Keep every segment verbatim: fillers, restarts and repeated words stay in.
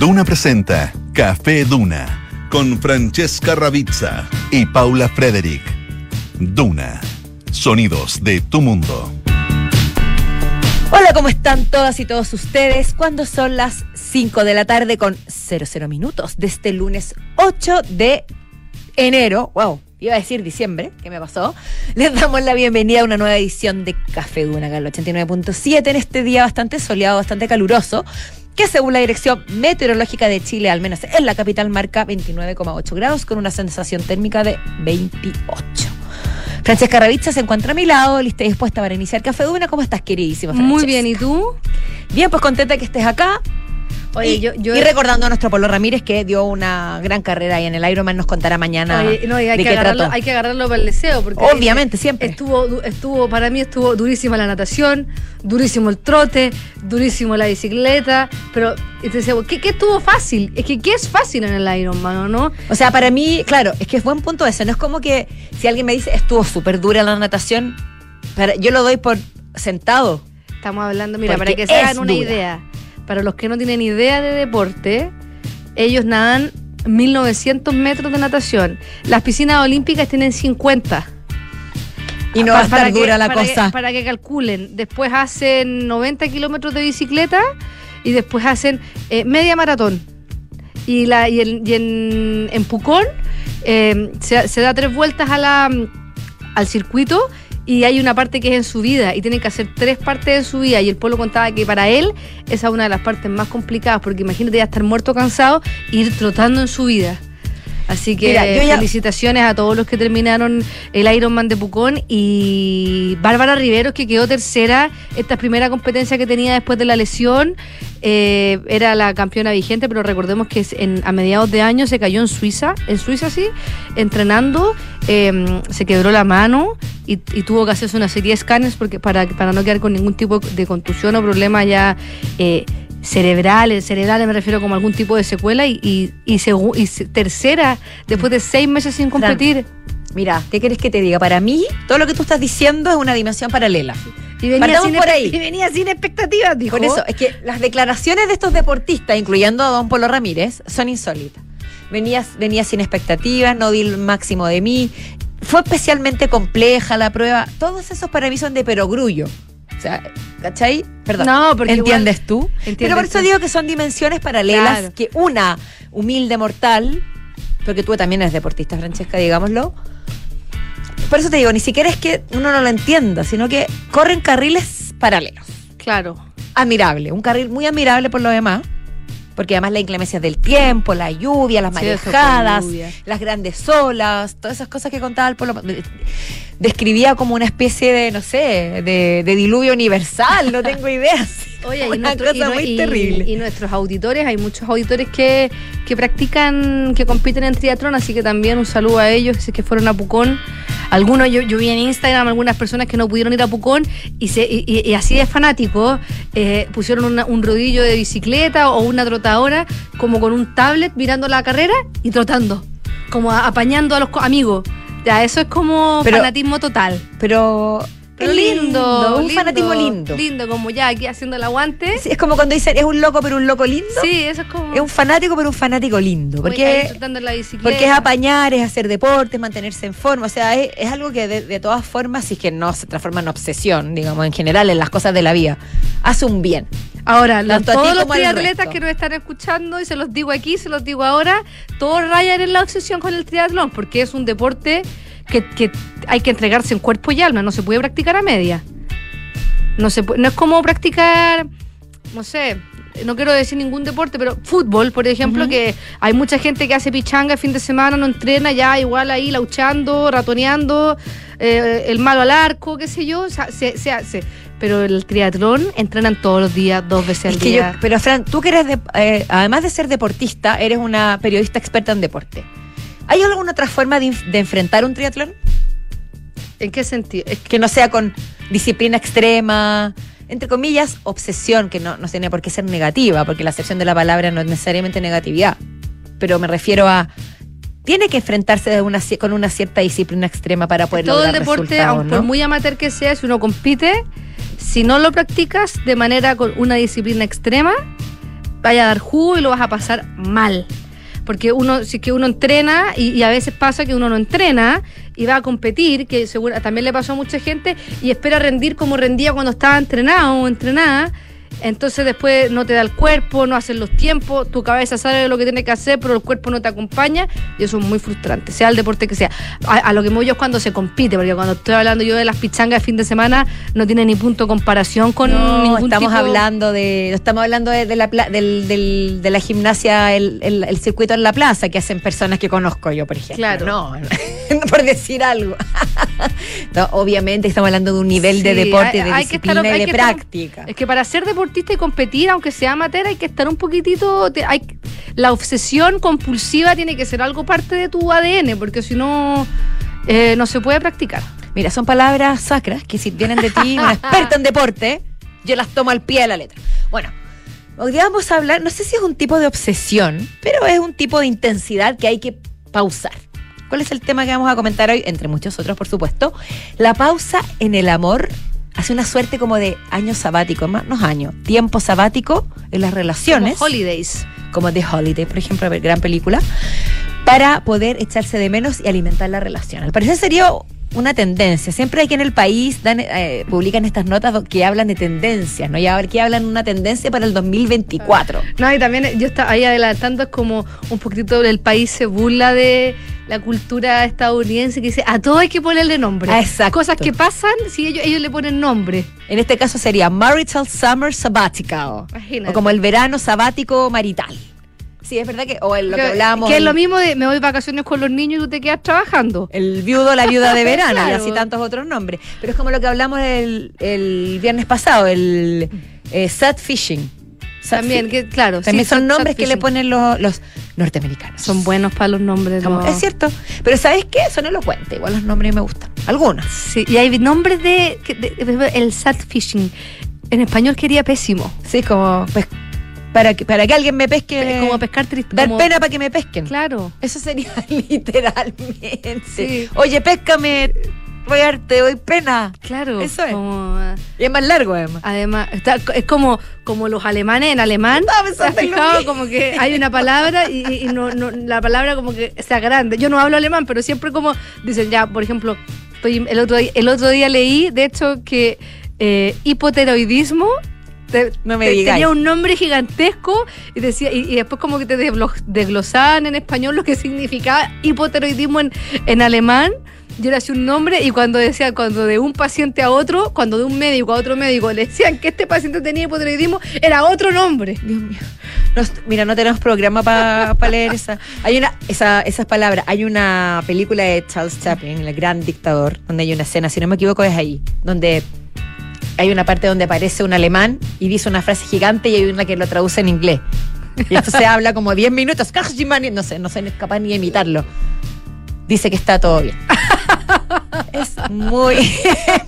Duna presenta Café Duna con Francesca Ravizza y Paula Frederick. Duna, sonidos de tu mundo. Hola, ¿cómo están todas y todos ustedes? Cuando son las cinco de la tarde con cero cero minutos de este lunes ocho de enero. Wow, iba a decir diciembre, ¿qué me pasó? Les damos la bienvenida a una nueva edición de Café Duna, acá en el ochenta y nueve punto siete, en este día bastante soleado, bastante caluroso, que según la Dirección Meteorológica de Chile, al menos en la capital, marca veintinueve coma ocho grados con una sensación térmica de veintiocho. Francesca Ravizza se encuentra a mi lado, lista y dispuesta para iniciar Café Duna. ¿Cómo estás, queridísima Francesca? Muy bien, ¿y tú? Bien, pues contenta que estés acá. Oye, y, yo, yo... y recordando a nuestro Pablo Ramírez, que dio una gran carrera ahí en el Ironman, nos contará mañana. Oye, no, y hay de que qué agarrarlo, trató. Hay que agarrarlo para el deseo, porque obviamente eh, siempre estuvo, estuvo, para mí estuvo durísima la natación, durísimo el trote, durísimo la bicicleta, pero entonces, ¿qué, ¿qué estuvo fácil? Es que ¿qué es fácil en el Ironman, o no? O sea, para mí, claro, es que es buen punto eso. No es como que si alguien me dice estuvo súper dura la natación, para, yo lo doy por sentado. Estamos hablando, mira, porque para que se hagan una dura idea. Para los que no tienen idea de deporte, ellos nadan mil novecientos metros de natación. Las piscinas olímpicas tienen cincuenta. Y no va a estar dura la cosa. Para que calculen. Después hacen noventa kilómetros de bicicleta y después hacen eh, media maratón. Y, la, y, el, y en, en Pucón eh, se, se da tres vueltas a la, al circuito. Y hay una parte que es en subida y tienen que hacer tres partes en subida, y el pueblo contaba que para él esa es una de las partes más complicadas, porque imagínate ya estar muerto cansado e ir trotando en subida. Así que mira, ya... felicitaciones a todos los que terminaron el Ironman de Pucón, y Bárbara Riveros, que quedó tercera, esta primera competencia que tenía después de la lesión, eh, era la campeona vigente, pero recordemos que en, a mediados de año se cayó en Suiza, en Suiza sí, entrenando, eh, se quebró la mano. Y, y tuvo que hacerse una serie de escáneres porque para, para no quedar con ningún tipo de contusión o problema ya eh, cerebral, cerebrales me refiero, como algún tipo de secuela, y, y, y, segu, y tercera después de seis meses sin competir. Fran, mira, ¿qué querés que te diga? Para mí, todo lo que tú estás diciendo es una dimensión paralela. Y venía, sin, por ahí. Y venía sin expectativas, dijo. Por eso, es que las declaraciones de estos deportistas, incluyendo a don Pablo Ramírez, son insólitas. Venía, venía sin expectativas, no di el máximo de mí. Fue especialmente compleja la prueba. Todos esos para mí son de perogrullo. O sea, ¿cachai? Perdón. No, porque ¿entiendes igual, tú? ¿Entiendes? Pero por eso digo que son dimensiones paralelas, claro, que una humilde mortal, porque tú también eres deportista, Francesca, digámoslo. Por eso te digo, ni siquiera es que uno no lo entienda, sino que corren carriles paralelos. Claro. Admirable, un carril muy admirable por lo demás. Porque además las inclemencias del tiempo, la lluvia, las marejadas, sí, lluvia, las grandes olas, todas esas cosas que contaba el pueblo, describía como una especie de, no sé, de, de diluvio universal, no tengo idea. Oye, una y nuestro, cosa y no, muy y, terrible. Y, y nuestros auditores, hay muchos auditores que, que practican, que compiten en triatlón, así que también un saludo a ellos, que fueron a Pucón. Algunos, yo, yo vi en Instagram algunas personas que no pudieron ir a Pucón y, se, y, y así de fanáticos, eh, pusieron una, un rodillo de bicicleta o una trotadora como con un tablet mirando la carrera y trotando, como a, apañando a los amigos. Ya, eso es como pero, fanatismo total. Pero... Lindo, lindo, un lindo, fanatismo lindo. Lindo, como ya aquí haciendo el aguante. Sí, es como cuando dicen, es un loco pero un loco lindo. Sí, eso es como... Es un fanático pero un fanático lindo. Porque, es, la porque es apañar, es hacer deporte, es mantenerse en forma. O sea, es, es algo que de, de todas formas, si es que no se transforma en obsesión, digamos, en general, en las cosas de la vida, hace un bien. Ahora, los, todos los triatletas que nos están escuchando, y se los digo aquí, se los digo ahora, todos rayan en la obsesión con el triatlón, porque es un deporte... Que, que hay que entregarse en cuerpo y alma, no se puede practicar a media. No se puede, no es como practicar, no sé, no quiero decir ningún deporte, pero fútbol, por ejemplo, uh-huh, que hay mucha gente que hace pichanga el fin de semana, no entrena, ya igual ahí lauchando, ratoneando, eh, el malo al arco, qué sé yo, se, se hace. Pero el triatlón entrenan todos los días, dos veces al es que día. Yo, pero Fran, tú que eres, de, eh, además de ser deportista, eres una periodista experta en deporte. ¿Hay alguna otra forma de, de enfrentar un triatlón? ¿En qué sentido? Es que, que no sea con disciplina extrema, entre comillas, obsesión, que no, no tiene por qué ser negativa, porque la acepción de la palabra no es necesariamente negatividad. Pero me refiero a... Tiene que enfrentarse de una, con una cierta disciplina extrema para poder todo lograr resultados. Todo el deporte, aunque ¿no? por muy amateur que sea, si uno compite, si no lo practicas de manera con una disciplina extrema, vaya a dar jugo y lo vas a pasar mal. Porque uno, si es que uno entrena, y, y a veces pasa que uno no entrena y va a competir, que seguro, también le pasó a mucha gente, y espera rendir como rendía cuando estaba entrenado o entrenada. Entonces después no te da el cuerpo, no haces los tiempos, tu cabeza sabe lo que tiene que hacer, pero el cuerpo no te acompaña, y eso es muy frustrante, sea el deporte que sea. A, a lo que me voy yo es cuando se compite, porque cuando estoy hablando yo de las pichangas de fin de semana, no tiene ni punto de comparación con no, ningún estamos tipo... hablando de, estamos hablando de, de, la, del, del, de la gimnasia, el, el, el circuito en la plaza, que hacen personas que conozco yo, por ejemplo. Claro. No, por decir algo. No, obviamente estamos hablando de un nivel sí, de deporte, hay, de disciplina hay que estar, y de práctica. Estar, es que para ser deportista y competir, aunque sea amateur, hay que estar un poquitito, te, hay, la obsesión compulsiva tiene que ser algo parte de tu A D N, porque si no eh, no se puede practicar. Mira, son palabras sacras que si vienen de ti, una experta en deporte, yo las tomo al pie de la letra. Bueno, hoy día vamos a hablar, no sé si es un tipo de obsesión, pero es un tipo de intensidad que hay que pausar. ¿Cuál es el tema que vamos a comentar hoy? Entre muchos otros, por supuesto, la pausa en el amor. Hace una suerte como de año sabático, más no año, tiempo sabático en las relaciones. Como holidays. Como The Holiday, por ejemplo, gran película, para poder echarse de menos y alimentar la relación. Al parecer sería una tendencia. Siempre aquí en el país dan, eh, publican estas notas que hablan de tendencias, ¿no? Y ahora que hablan una tendencia para el dos mil veinticuatro. No, y también yo estaba ahí adelantando, es como un poquito el país se burla de la cultura estadounidense, que dice a todo hay que ponerle nombre. Exacto. Cosas que pasan, si ellos, ellos le ponen nombre. En este caso sería Marital Summer Sabbatical. Imagínate. O como el verano sabático marital. Sí, es verdad que, o el, lo que, que hablábamos. Que es lo mismo de me voy de vacaciones con los niños y tú te quedas trabajando. El viudo, la viuda de verano, claro. Y así tantos otros nombres. Pero es como lo que hablamos el, el viernes pasado, el eh, Sad Fishing. Sad también, que, claro. También sí, son sad, nombres sad que le ponen los, los norteamericanos. Son buenos para los nombres. No. Es cierto. Pero ¿sabes qué? Son elocuentes. Igual los nombres me gustan. Algunos. Sí, y hay nombres de, de, de, de el Sad Fishing. En español quería pésimo. Sí, como... Pues, Para que, para que alguien me pesque. Como pescar triste. Dar como... pena para que me pesquen. Claro. Eso sería literalmente. Sí. Oye, péscame, voy a darte, doy pena. Claro. Eso es. Como... Y es más largo, además. Además, está, es como, como los alemanes en alemán. ¿Te has fijado? Como que hay una palabra y, y no, no, la palabra como que se agranda. Yo no hablo alemán, pero siempre como dicen, ya, por ejemplo, estoy, el, otro día, el otro día leí, de hecho, que eh, hipotiroidismo. Te, no me te, digáis. Tenía un nombre gigantesco y decía y, y después como que te desglosaban en español lo que significaba hipotiroidismo en, en alemán. Yo era así un nombre, y cuando decía, cuando de un paciente a otro, cuando de un médico a otro médico le decían que este paciente tenía hipotiroidismo, era otro nombre. Dios mío. Nos, mira, no tenemos programa para pa leer esa. Hay una, esa, esas palabras. Hay una película de Charles Chaplin, el gran dictador, donde hay una escena, si no me equivoco es ahí, donde... Hay una parte donde aparece un alemán y dice una frase gigante, y hay una que lo traduce en inglés. Y esto se habla como diez minutos. No sé, no soy capaz ni de imitarlo. Dice que está todo bien. Es muy,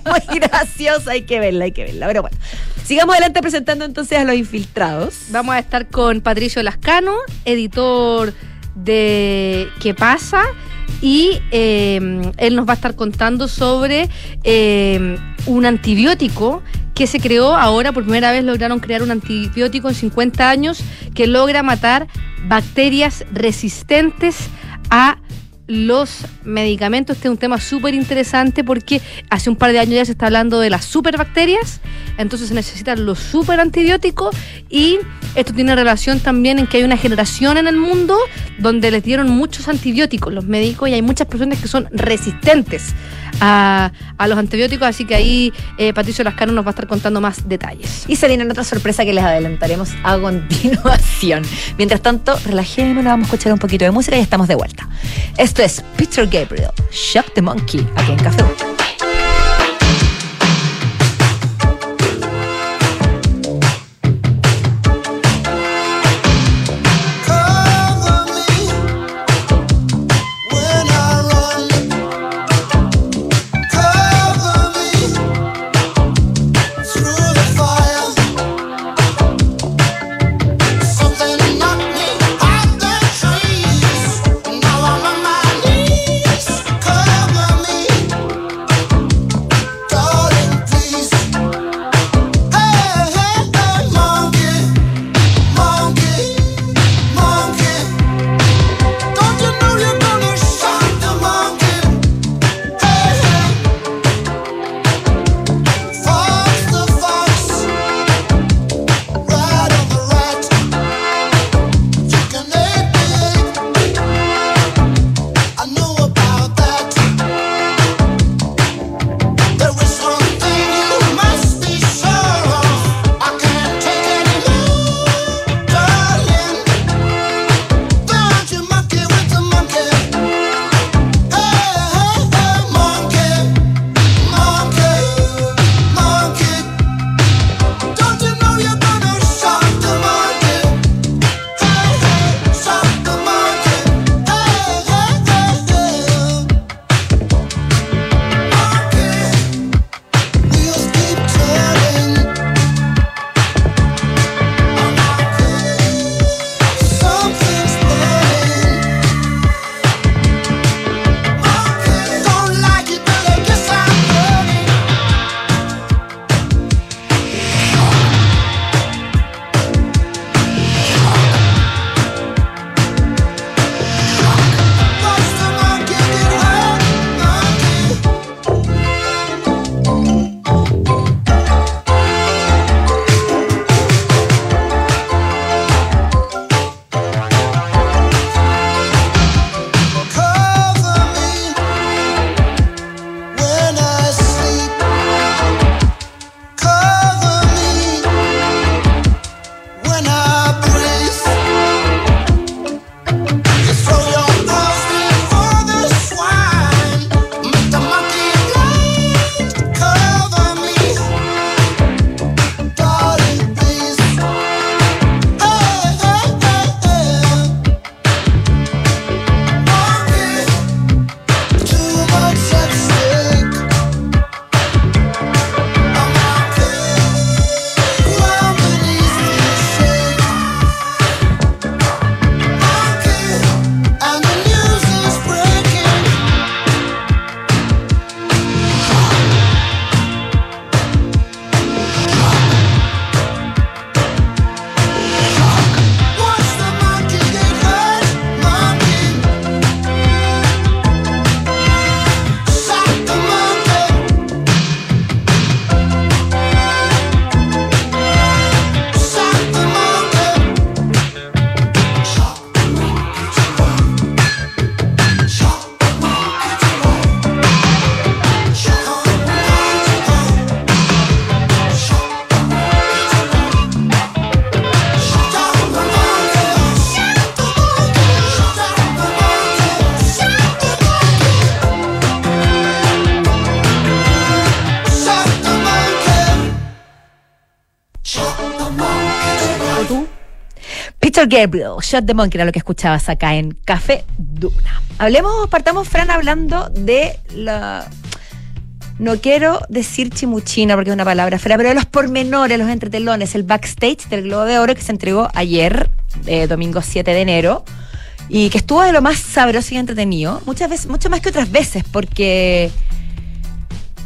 muy graciosa. Hay que verla, hay que verla. Pero bueno, sigamos adelante presentando entonces a los infiltrados. Vamos a estar con Patricio Lascano, editor de ¿Qué pasa? Y eh, él nos va a estar contando sobre eh, un antibiótico que se creó ahora. Por primera vez lograron crear un antibiótico en cincuenta años que logra matar bacterias resistentes a los medicamentos. Este es un tema súper interesante porque hace un par de años ya se está hablando de las superbacterias, entonces se necesitan los superantibióticos, y esto tiene relación también en que hay una generación en el mundo donde les dieron muchos antibióticos los médicos, y hay muchas personas que son resistentes a, a los antibióticos, así que ahí eh, Patricio Lascano nos va a estar contando más detalles. Y se viene otra sorpresa que les adelantaremos a continuación. Mientras tanto, relajémonos, vamos a escuchar un poquito de música y estamos de vuelta. Esto es Peter Gabriel, Shock the Monkey, aquí en Café. ¿O tú? Peter Gabriel, Shock the Monkey, era lo que escuchabas acá en Café Duna. Hablemos, partamos, Fran, hablando de la... No quiero decir chimuchina porque es una palabra fea, pero de los pormenores, los entretelones, el backstage del Globo de Oro que se entregó ayer, eh, domingo siete de enero, y que estuvo de lo más sabroso y entretenido, muchas veces, mucho más que otras veces, porque...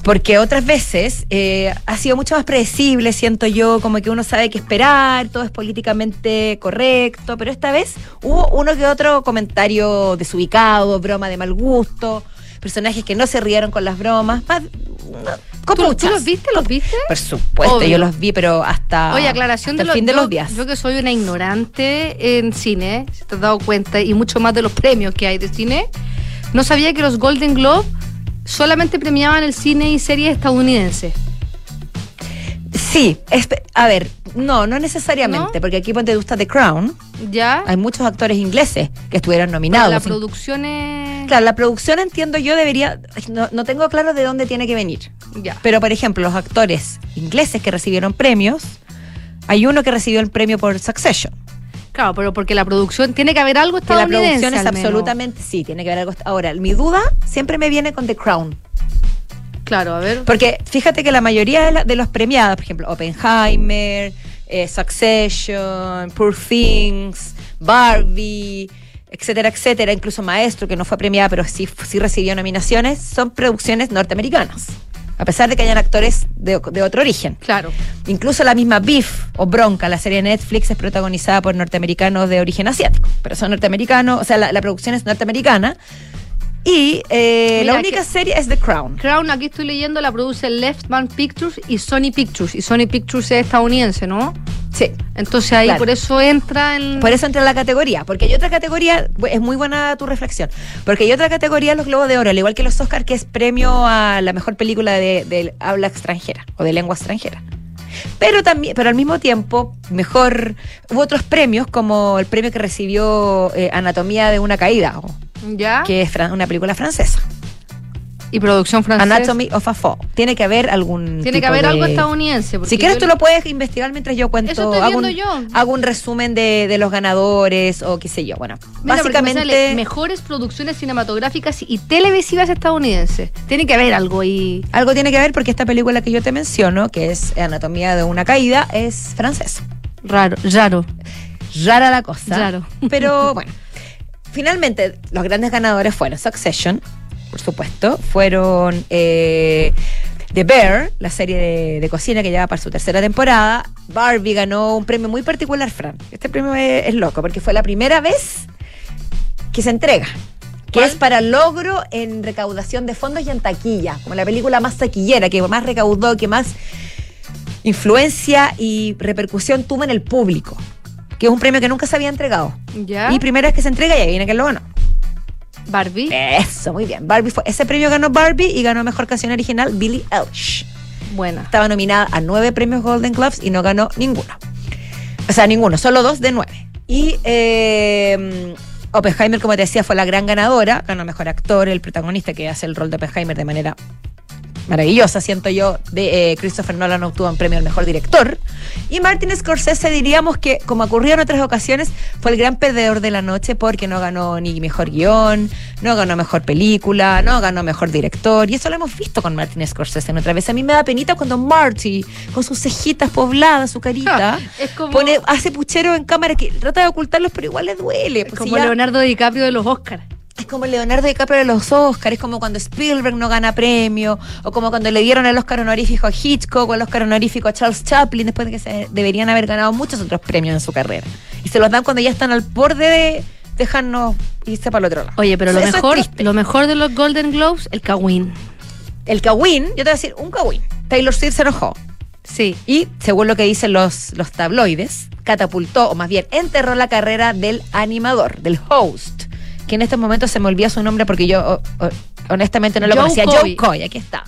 Porque otras veces eh, ha sido mucho más predecible, siento yo, como que uno sabe qué esperar, todo es políticamente correcto, pero esta vez hubo uno que otro comentario desubicado, broma de mal gusto, personajes que no se rieron con las bromas, más, no, ¿Tú, ¿Tú los viste? ¿Los viste? Por supuesto, Obvio. yo los vi, pero hasta, Oye, aclaración hasta de el los, fin de yo, los días. Yo que soy una ignorante en cine, si te has dado cuenta, y mucho más de los premios que hay de cine, no sabía que los Golden Globes solamente premiaban el cine y series estadounidenses. Sí, es, a ver, no, no necesariamente, ¿no? Porque aquí ponte gusta The Crown. Ya. Hay muchos actores ingleses que estuvieron nominados. Pero la producción es... Claro, la producción entiendo yo debería... No, no tengo claro de dónde tiene que venir. Ya. Pero, por ejemplo, los actores ingleses que recibieron premios, hay uno que recibió el premio por Succession. Claro, pero porque la producción, tiene que haber algo estadounidense. Que la producción es absolutamente, sí, tiene que haber algo. Ahora, mi duda siempre me viene con The Crown. Claro, a ver. Porque fíjate que la mayoría de, la, de los premiados, por ejemplo, Oppenheimer, eh, Succession, Poor Things, Barbie, etcétera, etcétera, incluso Maestro, que no fue premiada, pero sí, sí recibió nominaciones, son producciones norteamericanas. A pesar de que hayan actores de, de otro origen. Claro. Incluso la misma Beef o Bronca, la serie de Netflix, es protagonizada por norteamericanos de origen asiático. Pero son norteamericanos, o sea, la, la producción es norteamericana. Y eh, Mira, la única que, serie es The Crown. Crown, aquí estoy leyendo, la produce Leonardo Pictures y Sony Pictures. Y Sony Pictures es estadounidense, ¿no? Sí. Entonces ahí claro. por eso entra en... Por eso entra en la categoría. Porque hay otra categoría, es muy buena tu reflexión, porque hay otra categoría en los Globos de Oro, al igual que los Oscars, que es premio a la mejor película de, de habla extranjera o de lengua extranjera. Pero también, pero al mismo tiempo, mejor... Hubo otros premios, como el premio que recibió eh, Anatomía de una Caída, o, ¿ya? que es una película francesa. Y producción francesa. Anatomy of a Fall. Tiene que haber algún... Tiene tipo que haber de... algo estadounidense. Si quieres, tú lo... lo puedes investigar mientras yo cuento. Eso estoy hago, un, yo. hago un resumen de, de los ganadores o qué sé yo. Bueno, Mira, básicamente. Me sale mejores producciones cinematográficas y televisivas estadounidenses. Tiene que haber algo y... Algo tiene que haber porque esta película que yo te menciono, que es Anatomía de una Caída, es francesa. Raro, raro. Rara la cosa. Raro. Pero bueno. Finalmente, los grandes ganadores fueron Succession, por supuesto, fueron eh, The Bear, la serie de, de cocina que lleva para su tercera temporada. Barbie ganó un premio muy particular, Fran. Este premio es, es loco, porque fue la primera vez que se entrega, que ¿Cuál? es para logro en recaudación de fondos y en taquilla, como la película más taquillera, que más recaudó, que más influencia y repercusión tuvo en el público, que es un premio que nunca se había entregado. ¿Ya? Y primera vez que se entrega, y ahí viene que lo ganó. Barbie. Eso, muy bien. Barbie fue. Ese premio ganó Barbie y ganó mejor canción original Billie Eilish. Buena. Estaba nominada a nueve premios Golden Globes y no ganó ninguno. O sea, ninguno, solo dos de nueve. Y eh, Oppenheimer, como te decía, fue la gran ganadora. Ganó mejor actor, el protagonista que hace el rol de Oppenheimer de manera maravillosa, siento yo. De, eh, Christopher Nolan obtuvo un premio al mejor director. Y Martin Scorsese, diríamos que, como ocurrió en otras ocasiones, fue el gran perdedor de la noche porque no ganó ni mejor guión, no ganó mejor película, no ganó mejor director. Y eso lo hemos visto con Martin Scorsese en otra vez. A mí me da penita cuando Marty, con sus cejitas pobladas, su carita, es como... pone, hace puchero en cámara que trata de ocultarlos, pero igual le duele. Pues como si ya... Leonardo DiCaprio de los Oscars. Es como Leonardo DiCaprio de los Oscars, es como cuando Spielberg no gana premio, o como cuando le dieron el Oscar honorífico a Hitchcock o el Oscar honorífico a Charles Chaplin, después de que se deberían haber ganado muchos otros premios en su carrera. Y se los dan cuando ya están al borde de dejarnos irse para el otro lado. Oye, pero o sea, lo mejor lo mejor de los Golden Globes, el cagüín. El cagüín, yo te voy a decir, un cagüín. Taylor Swift se enojó. Sí. Y, según lo que dicen los, los tabloides, catapultó, o más bien enterró la carrera del animador, del host, que en estos momentos se me olvida su nombre porque yo oh, oh, honestamente no lo Joe conocía. Coy. Joe Coy, aquí está.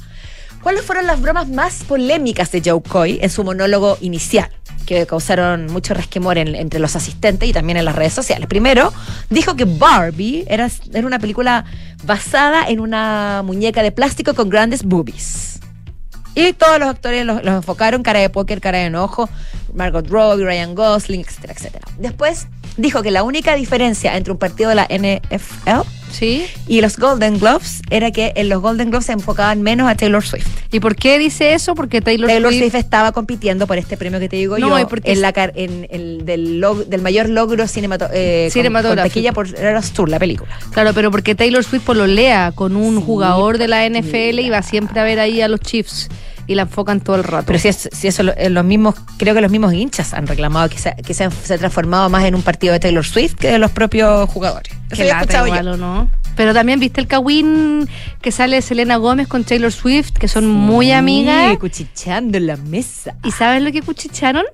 ¿Cuáles fueron las bromas más polémicas de Joe Coy en su monólogo inicial, que causaron mucho resquemor en, entre los asistentes y también en las redes sociales? Primero, dijo que Barbie era, era una película basada en una muñeca de plástico con grandes boobies. Y todos los actores los, los enfocaron, cara de póker, cara de enojo, Margot Robbie, Ryan Gosling, etcétera, etcétera. Después dijo que la única diferencia entre un partido de la N F L ¿sí? y los Golden Globes era que en los Golden Globes se enfocaban menos a Taylor Swift. ¿Y por qué dice eso? Porque Taylor, Taylor Swift... Swift estaba compitiendo por este premio que te digo no, yo, en la en el del, log, del mayor logro cinemato, eh, cinematográfico, con, con por Eras Tour, la película. Claro, pero porque Taylor Swift pololea con un sí, jugador de la N F L y va siempre a ver ahí a los Chiefs. Y la enfocan todo el rato. Pero si, es, si eso, los mismos, creo que los mismos hinchas han reclamado que se, que se, han, se ha transformado más en un partido de Taylor Swift que de los propios jugadores. Eso he escuchado igual, yo. ¿No? Pero también viste el cahuín que sale de Selena Gómez con Taylor Swift, que son sí, muy amigas. Cuchicheando en la mesa. ¿Y sabes lo que cuchicharon?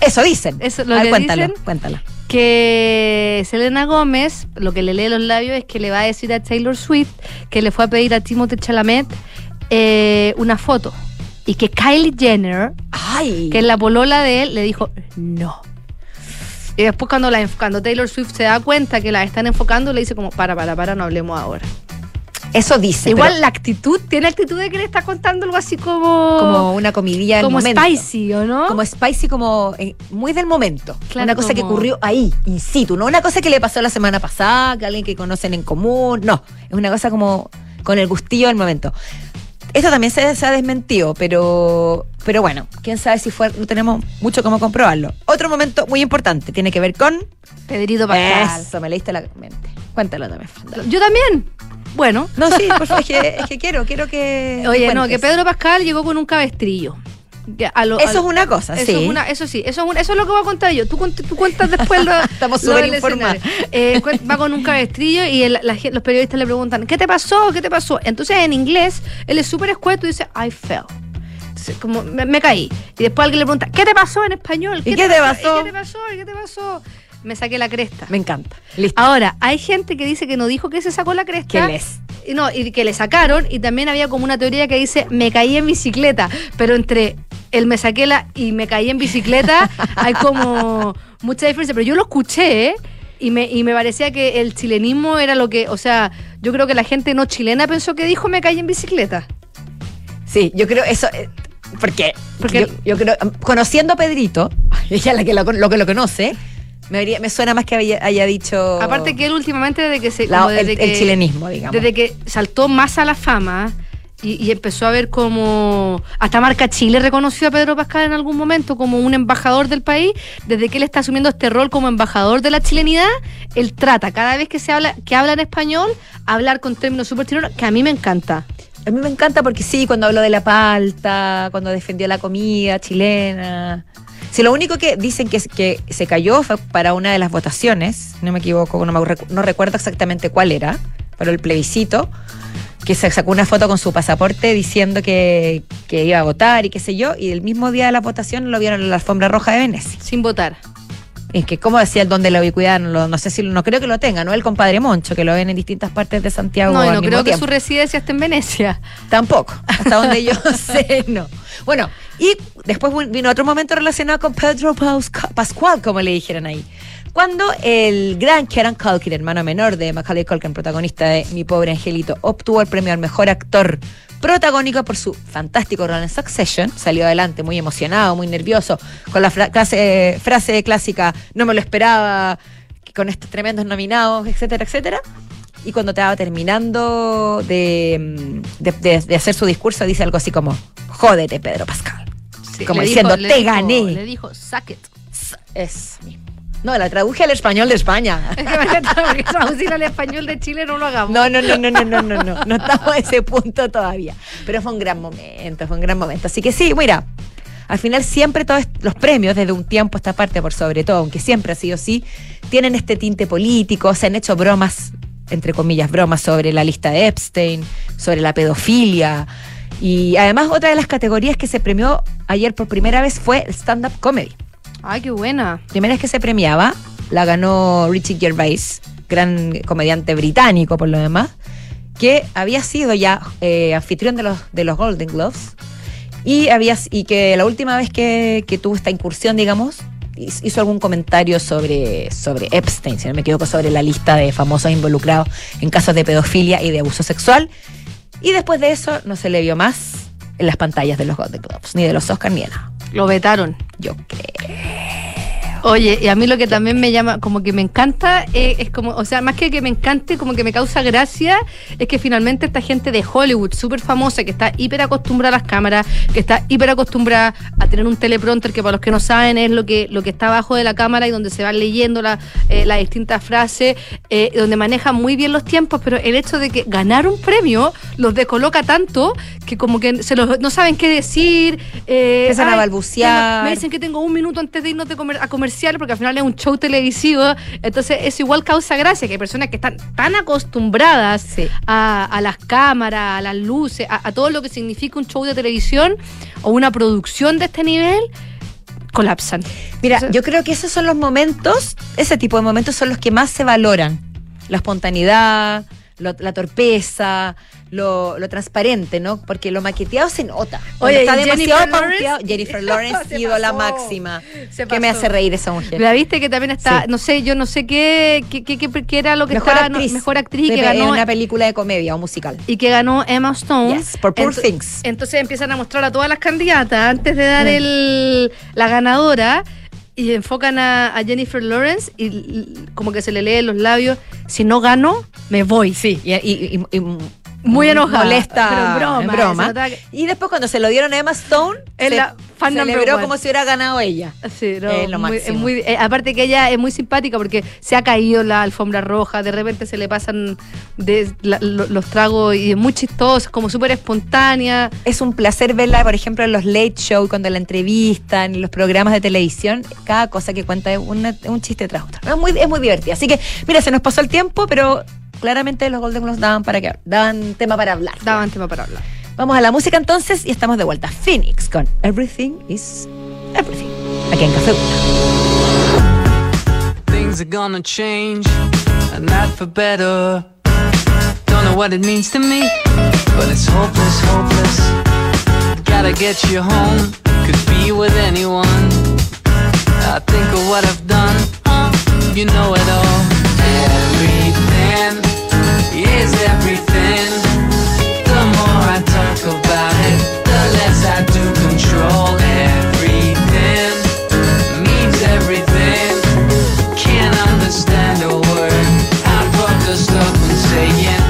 Eso dicen. Eso, lo a ver, que cuéntalo, dicen, cuéntalo. Que Selena Gómez, lo que le lee los labios es que le va a decir a Taylor Swift que le fue a pedir a Timothée Chalamet eh, una foto. Y que Kylie Jenner, ay, que es la polola de él, le dijo no. Y después cuando, la, cuando Taylor Swift se da cuenta que la están enfocando, le dice como, para, para, para, no hablemos ahora. Eso dice. Igual la actitud, tiene actitud de que le está contando algo así como... Como una comidilla del momento. Como spicy, ¿o no? Como spicy, como eh, muy del momento. Claro, una cosa como... que ocurrió ahí, in situ. No una cosa que le pasó la semana pasada, que alguien que conocen en común. No, es una cosa como con el gustillo del momento. Esto también se, se ha desmentido, pero, pero bueno, quién sabe si fue, no tenemos mucho cómo comprobarlo. Otro momento muy importante tiene que ver con... Pedrito Pascal. Eso, me leíste la mente. Cuéntalo también, Fernanda. Yo también. Bueno. No, sí, por favor, es, que, es que quiero, quiero que... Oye, no, que Pedro Pascal llegó con un cabestrillo. A lo, eso a lo, es una cosa, eso sí. Es una, eso sí, eso es, una, eso es lo que voy a contar yo. Tú, tú cuentas después lo, estamos súper informados. Eh, va con un cabestrillo y el, la, los periodistas le preguntan, ¿qué te pasó? ¿Qué te pasó? Entonces en inglés, él es súper escueto y dice, I fell. Entonces, como me, me caí. Y después alguien le pregunta, ¿qué te pasó en español? ¿Qué, ¿Y qué te pasó? ¿Y qué te pasó? ¿Y qué te pasó? Me saqué la cresta. Me encanta. Listo. Ahora, hay gente que dice que no dijo que se sacó la cresta. ¿Qué les? No, y que le sacaron. Y también había como una teoría que dice, me caí en bicicleta. Pero entre el me saqué la y me caí en bicicleta hay como mucha diferencia. Pero yo lo escuché, ¿eh? Y me, y me parecía que el chilenismo era lo que... O sea, yo creo que la gente no chilena pensó que dijo, me caí en bicicleta. Sí, yo creo eso... Eh, porque porque yo, yo creo... Conociendo a Pedrito, ella la que lo, lo que lo conoce... Me, haría, me suena más que haya, haya dicho... Aparte que él últimamente, desde que se... La, desde el, que, el chilenismo, digamos. Desde que saltó más a la fama y, y empezó a ver como... Hasta Marca Chile reconoció a Pedro Pascal en algún momento como un embajador del país. Desde que él está asumiendo este rol como embajador de la chilenidad, él trata, cada vez que se habla que habla en español, hablar con términos súper chilenos, que a mí me encanta. A mí me encanta porque sí, cuando habló de la palta, cuando defendió la comida chilena... Si lo único que dicen que, que se cayó fue para una de las votaciones, no me equivoco, no, me, no recuerdo exactamente cuál era, pero el plebiscito, que se sacó una foto con su pasaporte diciendo que, que iba a votar y qué sé yo, y el mismo día de la votación lo vieron en la alfombra roja de Venecia. Sin votar. Es que, como decía el don de la ubicuidad, no, no sé si, no creo que lo tenga, ¿no? El compadre Moncho, que lo ven en distintas partes de Santiago. No, y no creo que su residencia esté en Venecia. Tampoco, hasta donde yo sé, no. Bueno, y después vino otro momento relacionado con Pedro Pascal, como le dijeron ahí. Cuando el gran Kieran Culkin, hermano menor de Macaulay Culkin, protagonista de Mi Pobre Angelito, obtuvo el premio al mejor actor protagónico por su fantástico rol en Succession, salió adelante muy emocionado, muy nervioso, con la fra- clase, frase clásica, no me lo esperaba, con estos tremendos nominados, etcétera, etcétera. Y cuando estaba terminando de, de, de, de hacer su discurso, dice algo así como, jódete, Pedro Pascal. Sí, como diciendo, dijo, te dijo, gané. Le dijo, suck it. Es mismo. No, la traduje al español de España. Es que porque traducir al español de Chile no lo hagamos. No, no, no, no, no, no, no, no. No estamos a ese punto todavía. Pero fue un gran momento, fue un gran momento. Así que sí, mira, al final siempre todos los premios, desde un tiempo a esta parte, por sobre todo, aunque siempre ha sido así, tienen este tinte político, se han hecho bromas, entre comillas, bromas sobre la lista de Epstein, sobre la pedofilia. Y además otra de las categorías que se premió ayer por primera vez fue el stand-up comedy. ¡Ay, qué buena! Primera vez que se premiaba, la ganó Richie Gervais, gran comediante británico por lo demás, que había sido ya eh, anfitrión de los, de los Golden Globes y, había, y que la última vez que, que tuvo esta incursión, digamos, hizo algún comentario sobre, sobre Epstein, si no me equivoco, sobre la lista de famosos involucrados en casos de pedofilia y de abuso sexual. Y después de eso no se le vio más. en las pantallas de los Golden Globes, ni de los Oscars, ni de nada. Lo vetaron. Yo creo. Oye, y a mí lo que también me llama, como que me encanta, eh, es como, o sea, más que que me encante, como que me causa gracia, es que finalmente esta gente de Hollywood, súper famosa, que está hiper acostumbrada a las cámaras, que está hiper acostumbrada a tener un teleprompter, que para los que no saben es lo que lo que está abajo de la cámara y donde se van leyendo la, eh, las distintas frases, eh, donde manejan muy bien los tiempos, pero el hecho de que ganar un premio los descoloca tanto que como que se los, no saben qué decir, eh, empiezan a balbucear. Me dicen que tengo un minuto antes de irnos de comer, a comerciar, porque al final es un show televisivo, entonces eso igual causa gracia, que hay personas que están tan acostumbradas sí. a, a las cámaras, a las luces, a, a todo lo que significa un show de televisión o una producción de este nivel, colapsan. Mira, entonces, yo creo que esos son los momentos, ese tipo de momentos son los que más se valoran, la espontaneidad, lo, la torpeza, lo, lo transparente, ¿no? Porque lo maqueteado se nota. Oye, está demasiado panqueado. Jennifer Lawrence, ídola máxima. Que me hace reír esa mujer. La viste que también está, sí. no sé, yo no sé qué, qué, qué, qué, qué era lo que mejor estaba. Actriz, no, mejor actriz. De, que ganó en una película de comedia o musical. Y que ganó Emma Stone. Yes, por Poor Things. Entonces empiezan a mostrar a todas las candidatas antes de dar mm. el, la ganadora. Y enfocan a, a Jennifer Lawrence y, y como que se le lee los labios, si no gano, me voy. Sí, y, y, y, y muy enojada. Molesta, pero en broma. En broma. Notaba que... Y después cuando se lo dieron a Emma Stone, en se, la fan celebró como si hubiera ganado ella. Sí, no, eh, lo muy, máximo. Es muy, eh, aparte que ella es muy simpática porque se ha caído la alfombra roja, de repente se le pasan de, la, lo, los tragos y es muy chistosa, como súper espontánea. Es un placer verla, por ejemplo, en los late show, cuando la entrevistan, en los programas de televisión, cada cosa que cuenta es una, un chiste tras otro. Es muy, es muy divertida. Así que, mira, se nos pasó el tiempo, pero... Claramente los Golden Globes daban para que daban tema para hablar. Daban tema para hablar. Vamos a la música entonces y estamos de vuelta. Phoenix con Everything is Everything. Aquí en Café Una. Things are gonna change and not for better. Don't know what it means to me, but it's hopeless, hopeless. Gotta get you home, could be with anyone. I think of what I've done, you know it all. Everything is everything. The more I talk about it, the less I do control. Everything means everything. Can't understand a word. I brought the stuff and saying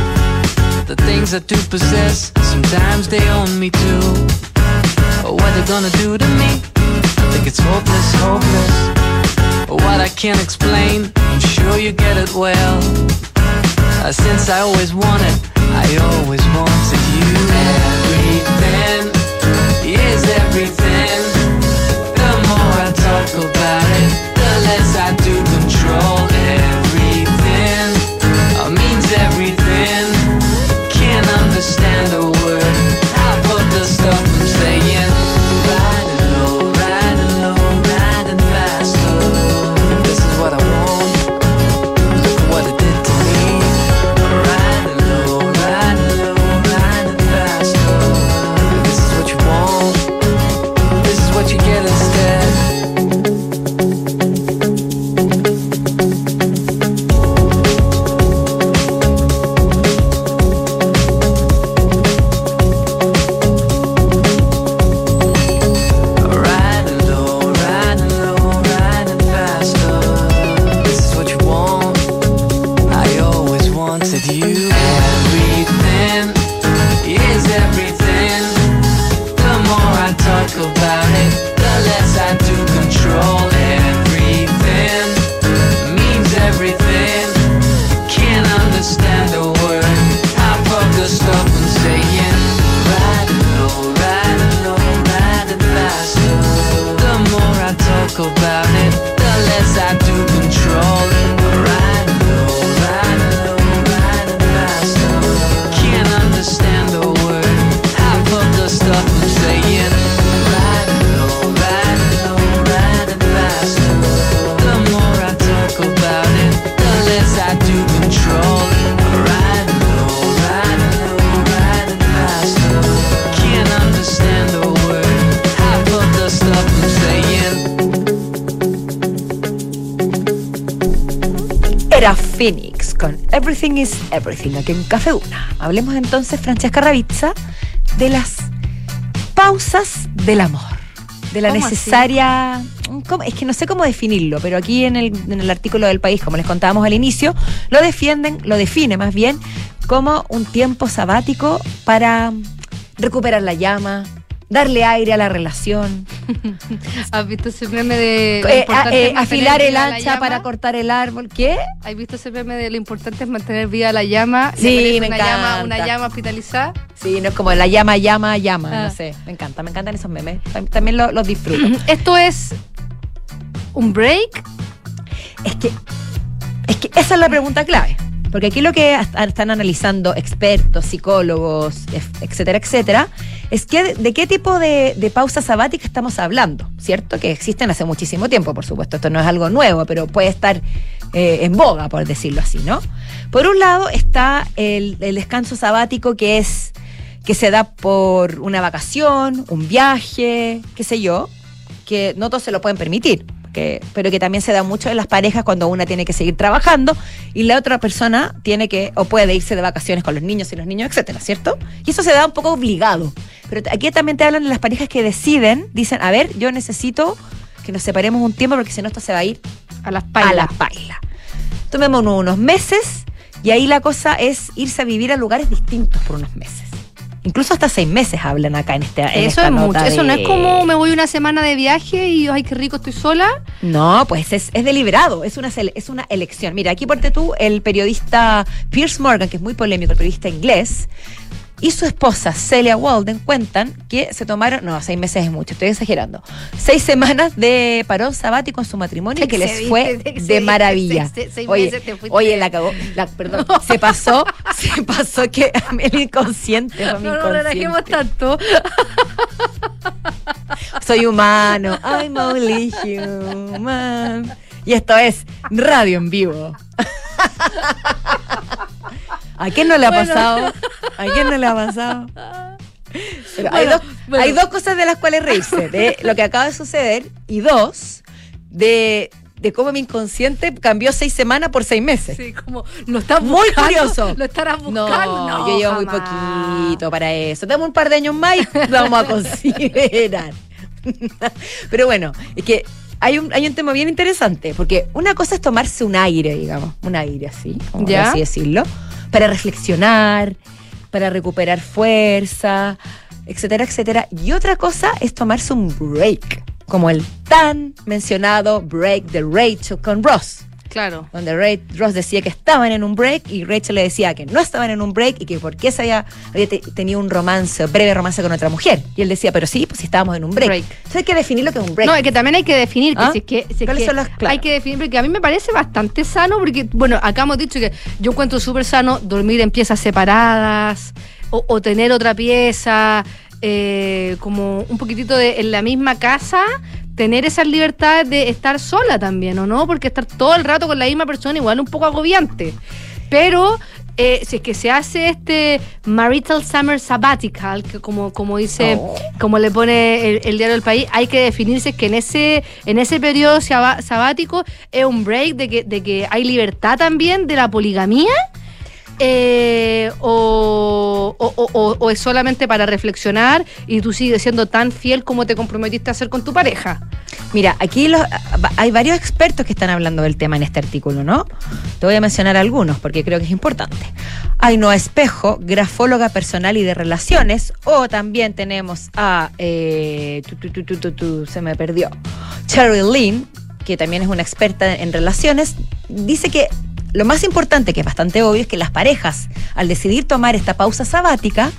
the things I do possess, sometimes they own me too. What they're gonna do to me, I think it's hopeless, hopeless. What I can't explain, I'm sure you get it well. Uh, since I always wanted, I always wanted you. Everything is everything. The more I talk about it, the less I do control. Everything uh, means everything. Can't understand a word. I put the stuff I'm saying. Riding low, riding low, riding faster. This is what I want. Look what it did to me. You get instead. Riding low, riding low, riding faster. This is what you want. I always wanted you. Everything is everything. The more I talk about it, less I do control. Everything means everything. Can't understand a word. I fuck the stuff I'm saying. Riding low, riding low, riding faster. The more I talk about it, the less I do control. Riding low, riding low, riding faster. Can't understand a word. I fuck the stuff I'm saying. I do control. Riding low, riding low, riding faster. Can't understand a word. I put the stuff I'm saying. Era Phoenix con Everything is Everything aquí en Café Una. Hablemos entonces, Francesca Ravizza, de las causas del amor, de la necesaria... ¿Cómo? Es que no sé cómo definirlo, pero aquí en el, en el artículo del País, como les contábamos al inicio, lo defienden, lo define más bien como un tiempo sabático para recuperar la llama, darle aire a la relación. ¿Has visto ese meme de eh, a, eh, afilar el hacha para cortar el árbol? ¿Qué? ¿Has visto ese meme de lo importante es mantener viva la llama? Sí, me una encanta. Llama, una llama hospitalizada. Sí, no es como la llama, llama, llama. Ah. No sé, me encanta, me encantan esos memes. También los lo disfruto. Esto es... ¿un break? Es que, es que esa es la pregunta clave. Porque aquí lo que están analizando expertos, psicólogos, etcétera, etcétera, es que de qué tipo de, de pausa sabática estamos hablando, ¿cierto? Que existen hace muchísimo tiempo, por supuesto. Esto no es algo nuevo, pero puede estar eh, en boga, por decirlo así, ¿no? Por un lado está el, el descanso sabático que es que se da por una vacación, un viaje, qué sé yo, que no todos se lo pueden permitir. Que, pero que también se da mucho en las parejas cuando una tiene que seguir trabajando y la otra persona tiene que o puede irse de vacaciones con los niños y los niños, etcétera, ¿cierto? Y eso se da un poco obligado. Pero aquí también te hablan de las parejas que deciden, dicen, a ver, yo necesito que nos separemos un tiempo porque si no esto se va a ir a las pailas. A las pailas. Tomemos unos meses y ahí la cosa es irse a vivir a lugares distintos por unos meses. Incluso hasta seis meses hablan acá en este en Eso esta es nota mucho. Eso de... no es como me voy una semana de viaje y ay, qué rico, estoy sola. No, pues es, es deliberado, es una, es una elección. Mira, aquí ponte tú, el periodista Piers Morgan, que es muy polémico, el periodista inglés, y su esposa Celia Walden cuentan que se tomaron, no, seis meses es mucho, estoy exagerando, seis semanas de parón sabático en su matrimonio y que les fue de maravilla. Oye, oye, la cagó, la, perdón, se pasó, se pasó que el inconsciente. No, no, no, no tanto. Soy humano, I'm only human. Y esto es Radio en Vivo. ¿A quién no le ha bueno. pasado? ¿A quién no le ha pasado? Pero bueno, hay, dos, bueno. hay dos cosas de las cuales reírse, de lo que acaba de suceder, y dos, de, de cómo mi inconsciente cambió seis semanas por seis meses. Sí, como lo estás buscando. Muy curioso. Lo estarás buscando. No, no yo llevo jamás. muy poquito para eso. Dame un par de años más y lo vamos a considerar. Pero bueno, es que Hay un, hay un tema bien interesante, porque una cosa es tomarse un aire, digamos, un aire así, como ¿Ya? así decirlo, para reflexionar, para recuperar fuerza, etcétera, etcétera. Y otra cosa es tomarse un break, como el tan mencionado break de Rachel con Ross. Claro. Donde Ray, Ross decía que estaban en un break y Rachel le decía que no estaban en un break y que por qué se había, había te, tenido un romance, breve romance con otra mujer. Y él decía, pero sí, pues estábamos en un break. break. Entonces hay que definir lo que es un break. No, es que también hay que definir. ¿Ah? Que si es que, si ¿Cuáles es que son las claras? Hay que definir, porque a mí me parece bastante sano, porque, bueno, acá hemos dicho que yo encuentro súper sano dormir en piezas separadas o, o tener otra pieza, eh, como un poquitito de, en la misma casa. Tener esas libertades de estar sola también, ¿o no? Porque estar todo el rato con la misma persona igual un poco agobiante. Pero eh, si es que se hace este Marital Summer Sabbatical, que como, como dice, oh. como le pone el, el diario del País, hay que definirse que en ese, en ese periodo sabático es un break de que, de que hay libertad también de la poligamía. Eh, o, o, o, o es solamente para reflexionar y tú sigues siendo tan fiel como te comprometiste a hacer con tu pareja. Mira, aquí los, hay varios expertos que están hablando del tema en este artículo, ¿no? Te voy a mencionar algunos porque creo que es importante. Ainhoa Espejo, grafóloga personal y de relaciones, o también tenemos a eh, tu, tu, tu, tu, tu, tu, se me perdió Cheryl Lynn, que también es una experta en relaciones. Dice que lo más importante, que es bastante obvio, es que las parejas, al decidir tomar esta pausa sabática,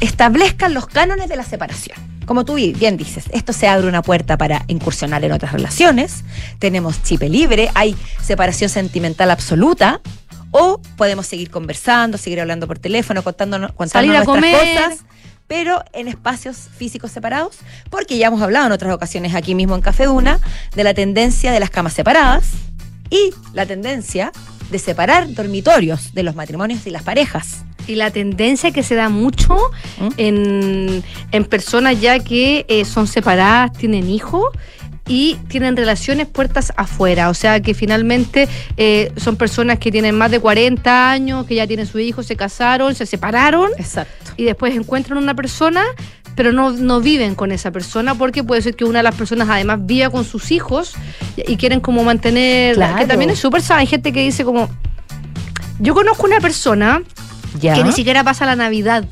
establezcan los cánones de la separación. Como tú bien dices, esto se abre una puerta para incursionar en otras relaciones, tenemos chip libre, hay separación sentimental absoluta, o podemos seguir conversando, seguir hablando por teléfono, contándonos, contándonos nuestras cosas, pero en espacios físicos separados, porque ya hemos hablado en otras ocasiones aquí mismo en Café Duna de la tendencia de las camas separadas, y la tendencia de separar dormitorios de los matrimonios y las parejas. Y la tendencia que se da mucho ¿Mm? en, en personas ya que eh, son separadas, tienen hijos y tienen relaciones puertas afuera. O sea que finalmente eh, son personas que tienen más de cuarenta años, que ya tienen su hijo, se casaron, se separaron. Exacto. Y después encuentran una persona... pero no, no viven con esa persona, porque puede ser que una de las personas además viva con sus hijos y quieren como mantener... Claro. Que también es súper sana. Hay gente que dice como... Yo conozco una persona ¿Ya? que ni siquiera pasa la Navidad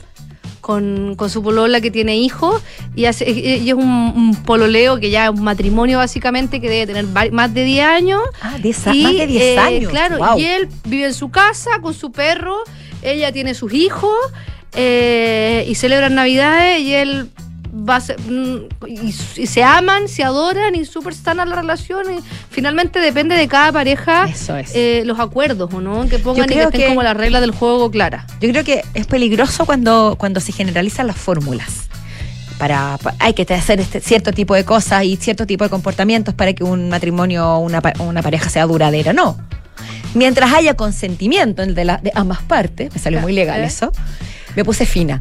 con, con su polola que tiene hijos, y, hace, y es un, un pololeo que ya es un matrimonio básicamente que debe tener más de diez años. Ah, diez, y, más de diez eh, años. Claro, wow. Y él vive en su casa con su perro, ella tiene sus hijos eh, y celebran Navidades y él... Va a ser, y, y se aman, se adoran y súper sana la relación. Y finalmente depende de cada pareja Eso es. eh, los acuerdos, ¿o no? Que pongan y que estén que, como la regla del juego clara. Yo creo que es peligroso cuando, cuando se generalizan las fórmulas. Para, para, hay que hacer este, cierto tipo de cosas y cierto tipo de comportamientos para que un matrimonio o una, una pareja sea duradera. No. Mientras haya consentimiento de, la, de ambas partes, me salió muy legal ¿Eh? eso, me puse fina.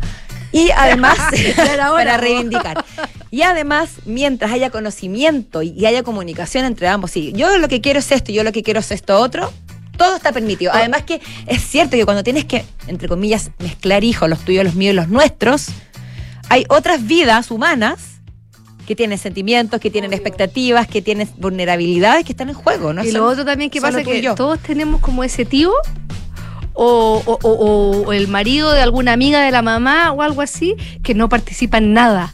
Y además, para reivindicar. Y además, mientras haya conocimiento y haya comunicación entre ambos, sí, yo lo que quiero es esto, yo lo que quiero es esto otro, todo está permitido. Además que es cierto que cuando tienes que, entre comillas, mezclar hijos, los tuyos, los míos y los nuestros, hay otras vidas humanas que tienen sentimientos, que tienen Obvio. expectativas, que tienen vulnerabilidades que están en juego. ¿No? Y lo Son, otro también que pasa es que todos tenemos como ese tío... O, o, o, o el marido de alguna amiga de la mamá o algo así, que no participa en nada.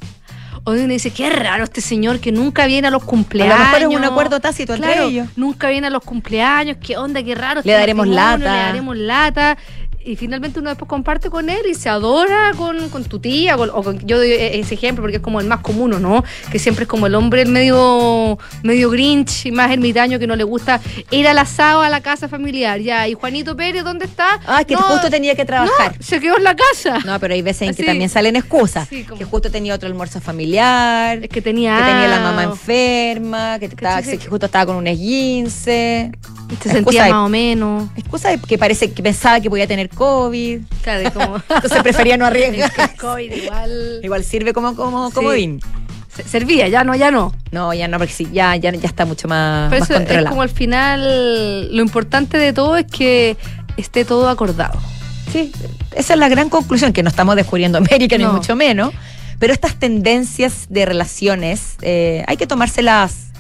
O uno dice, qué raro este señor que nunca viene a los cumpleaños. A lo mejor es un acuerdo tácito claro, entre ellos. Nunca viene a los cumpleaños, qué onda, qué raro. Le daremos lata. Le daremos lata. Y finalmente uno después comparte con él y se adora con, con tu tía con, o con, yo doy ese ejemplo porque es como el más común, ¿no? Que siempre es como el hombre medio medio grinch y más ermitaño que no le gusta ir al asado a la casa familiar, ya, y Juanito Pérez, ¿dónde está? Ah, es que no, justo tenía que trabajar, no, se quedó en la casa. No, pero hay veces en que sí. también salen excusas sí, como... que justo tenía otro almuerzo familiar, es que tenía que tenía la mamá enferma, que, estaba, que justo estaba con un esguince, se sentía más o menos excusa que parece que pensaba que podía tener COVID. Claro, como... Entonces prefería no arriesgar. Es que COVID igual... igual sirve como como comodín. Sí. Servía, ya no, ya no. No, ya no, porque sí, ya, ya, ya está mucho más, Pero más eso controlado. Es como al final, lo importante de todo es que esté todo acordado. Sí, esa es la gran conclusión, que no estamos descubriendo América, no. ni mucho menos. Pero estas tendencias de relaciones, eh, hay que tomárselas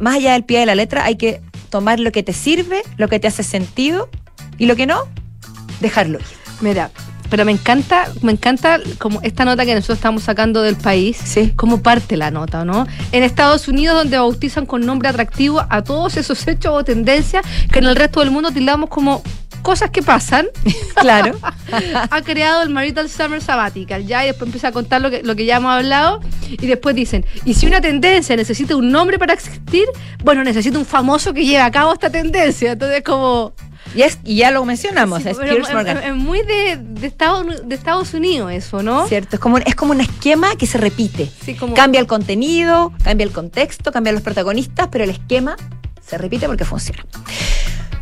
más allá del pie de la letra, hay que tomar lo que te sirve, lo que te hace sentido, y lo que no, dejarlo ir. Mira, pero me encanta, me encanta como esta nota que nosotros estamos sacando del país, sí. como parte la nota, ¿no? En Estados Unidos, donde bautizan con nombre atractivo a todos esos hechos o tendencias que en el resto del mundo tildamos como cosas que pasan, claro, ha creado el Marital Summer Sabbatical, ya, y después empieza a contar lo que, lo que ya hemos hablado, y después dicen, y si una tendencia necesita un nombre para existir, bueno, necesita un famoso que lleve a cabo esta tendencia, entonces como... Y, es, y ya lo mencionamos, sí, es, es muy de, de, Estados, de Estados Unidos eso, ¿no? Cierto, es como, es como un esquema que se repite. Sí, como... Cambia el contenido, cambia el contexto, cambian los protagonistas, pero el esquema se repite porque funciona.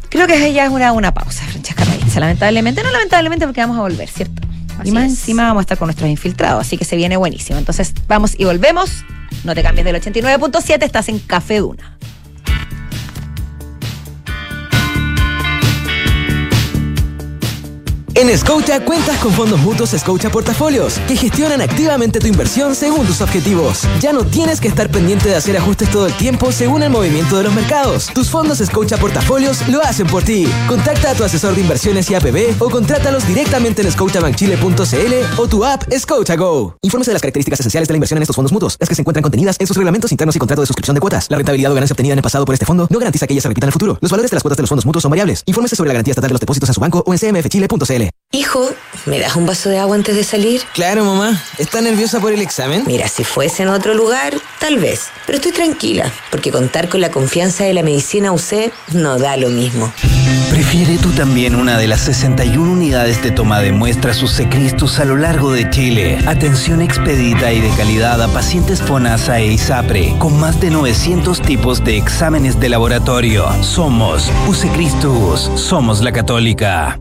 Creo que ya es una, una pausa, Francesca Ravizza, lamentablemente. No lamentablemente porque vamos a volver, ¿cierto? Así y más es. Encima vamos a estar con nuestros infiltrados, así que se viene buenísimo. Entonces vamos y volvemos. No te cambies del ochenta y nueve punto siete, estás en Café Duna. En Scotia cuentas con fondos mutuos Scotia Portafolios que gestionan activamente tu inversión según tus objetivos. Ya no tienes que estar pendiente de hacer ajustes todo el tiempo según el movimiento de los mercados. Tus fondos Scotia Portafolios lo hacen por ti. Contacta a tu asesor de inversiones y A P B o contrátalos directamente en scotiabankchile punto cl o tu app Scotia Go. Infórmese de las características esenciales de la inversión en estos fondos mutuos, las que se encuentran contenidas en sus reglamentos internos y contrato de suscripción de cuotas. La rentabilidad o ganancia obtenida en el pasado por este fondo no garantiza que ellas se repitan en el futuro. Los valores de las cuotas de los fondos mutuos son variables. Infórmese sobre la garantía estatal de los depósitos en su banco o en c m f chile punto cl. Hijo, ¿me das un vaso de agua antes de salir? Claro, mamá. ¿Estás nerviosa por el examen? Mira, si fuese en otro lugar, tal vez. Pero estoy tranquila, porque contar con la confianza de la medicina U C no da lo mismo. Prefiere tú también una de las sesenta y una unidades de toma de muestras U C Cristus a lo largo de Chile. Atención expedita y de calidad a pacientes FONASA e ISAPRE, con más de novecientos tipos de exámenes de laboratorio. Somos U C Cristus. Somos la Católica.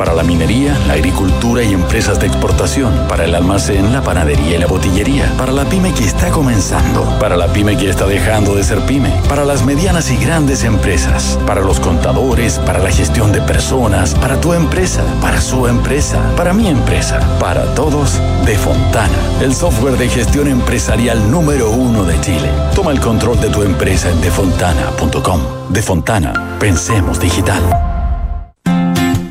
para la minería, la agricultura y empresas de exportación, para el almacén, la panadería y la botillería, para la pyme que está comenzando, para la pyme que está dejando de ser pyme, para las medianas y grandes empresas, para los contadores, para la gestión de personas, para tu empresa, para su empresa, para mi empresa, para todos, de Fontana, el software de gestión empresarial número uno de Chile. Toma el control de tu empresa en de fontana punto com. De Fontana, pensemos digital.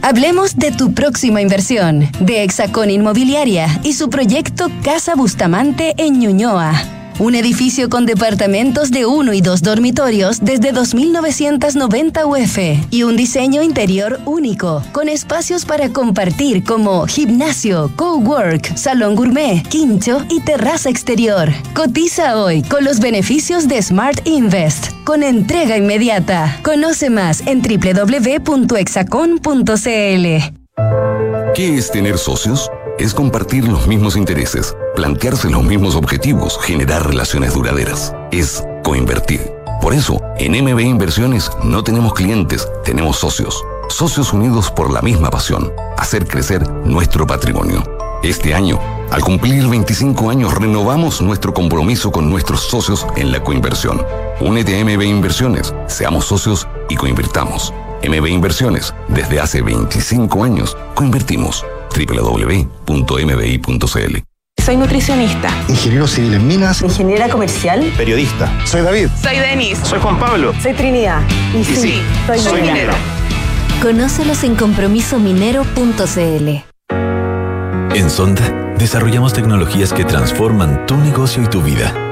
Hablemos de tu próxima inversión, de Hexacón Inmobiliaria y su proyecto Casa Bustamante en Ñuñoa. Un edificio con departamentos de uno y dos dormitorios desde dos mil novecientos noventa U F y un diseño interior único, con espacios para compartir como gimnasio, cowork, salón gourmet, quincho y terraza exterior. Cotiza hoy con los beneficios de Smart Invest, con entrega inmediata. Conoce más en doble u doble u doble u punto hexacon punto c l. ¿Qué es tener socios? Es compartir los mismos intereses, plantearse los mismos objetivos, generar relaciones duraderas. Es coinvertir. Por eso, en M B Inversiones no tenemos clientes, tenemos socios. Socios unidos por la misma pasión, hacer crecer nuestro patrimonio. Este año, al cumplir veinticinco años, renovamos nuestro compromiso con nuestros socios en la coinversión. Únete a M B Inversiones, seamos socios y coinvertamos. M B Inversiones, desde hace veinticinco años, coinvertimos. doble u doble u doble u punto m b i punto c l. Soy nutricionista. Ingeniero civil en minas. Ingeniera comercial. Periodista. Soy David. Soy Denis. Soy Juan Pablo. Soy Trinidad. Y, y sí, sí, soy, soy minero. minero. Conócelos en compromiso minero punto c l. En Sonda desarrollamos tecnologías que transforman tu negocio y tu vida,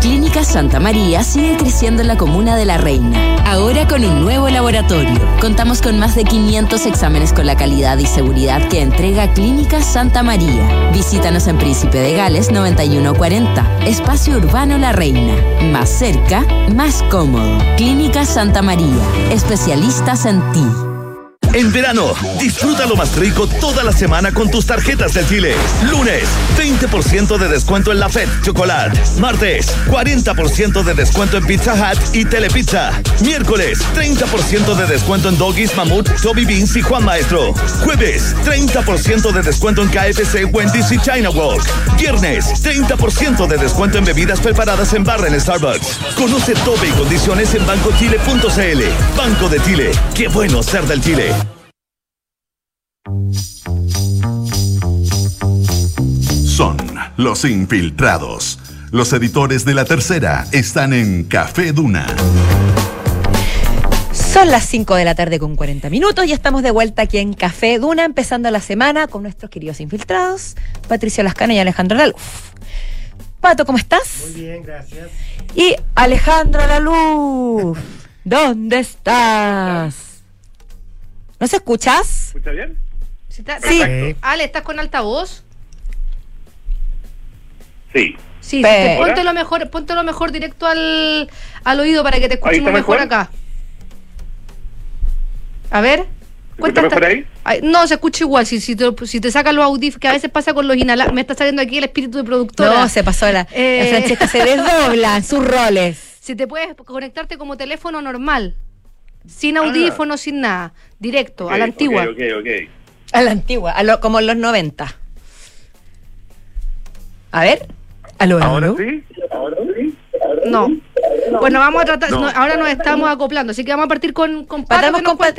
Clínica Santa María sigue creciendo en la comuna de La Reina, ahora con un nuevo laboratorio. Contamos con más de quinientos exámenes con la calidad y seguridad que entrega Clínica Santa María. Visítanos en Príncipe de Gales noventa y uno cuarenta, Espacio Urbano La Reina. Más cerca, más cómodo. Clínica Santa María, especialistas en ti. En verano, disfruta lo más rico toda la semana con tus tarjetas del Chile. Lunes, veinte por ciento de descuento en La Fed Chocolate. Martes, cuarenta por ciento de descuento en Pizza Hut y Telepizza. Miércoles, treinta por ciento de descuento en Doggies, Mamut, Toby Beans y Juan Maestro. Jueves, treinta por ciento de descuento en K F C, Wendy's y China Walk. Viernes, treinta por ciento de descuento en bebidas preparadas en barra en Starbucks. Conoce tope y condiciones en banco chile punto c l. Banco de Chile, qué bueno ser del Chile. Son los infiltrados. Los editores de La Tercera están en Café Duna. Son las cinco de la tarde con cuarenta minutos y estamos de vuelta aquí en Café Duna, empezando la semana con nuestros queridos infiltrados, Patricio Lascano y Alejandro Laluf. Pato, ¿cómo estás? Muy bien, gracias. Y Alejandro Laluf, ¿dónde estás? ¿Nos escuchas? ¿Escucha bien? Sí. Perfecto. Ale, ¿estás con altavoz? Sí. Sí, Pe- ponte lo mejor, ponte lo mejor directo al, al oído para que te escuchemos mejor, mejor acá. A ver. ¿Escucha mejor ahí? Ay, no, se escucha igual. Si, si, te, si te sacan los audífonos, que a veces pasa con los inhalantes. Me está saliendo aquí el espíritu de productora. No, se pasó la... Eh... la Francesca se desdobla sus roles. Si te puedes conectarte como teléfono normal. Sin audífonos, ah, sin nada. Directo, okay, a la antigua. Ok, ok, ok. A la antigua, a lo, como en los noventa. A ver. Aló, ¿ahora aló? Sí? ¿Ahora sí? ¿Ahora no. Sí? No. Bueno, vamos a tratar. No. No, ahora nos estamos acoplando, así que vamos a partir con, con Pato, que, con nos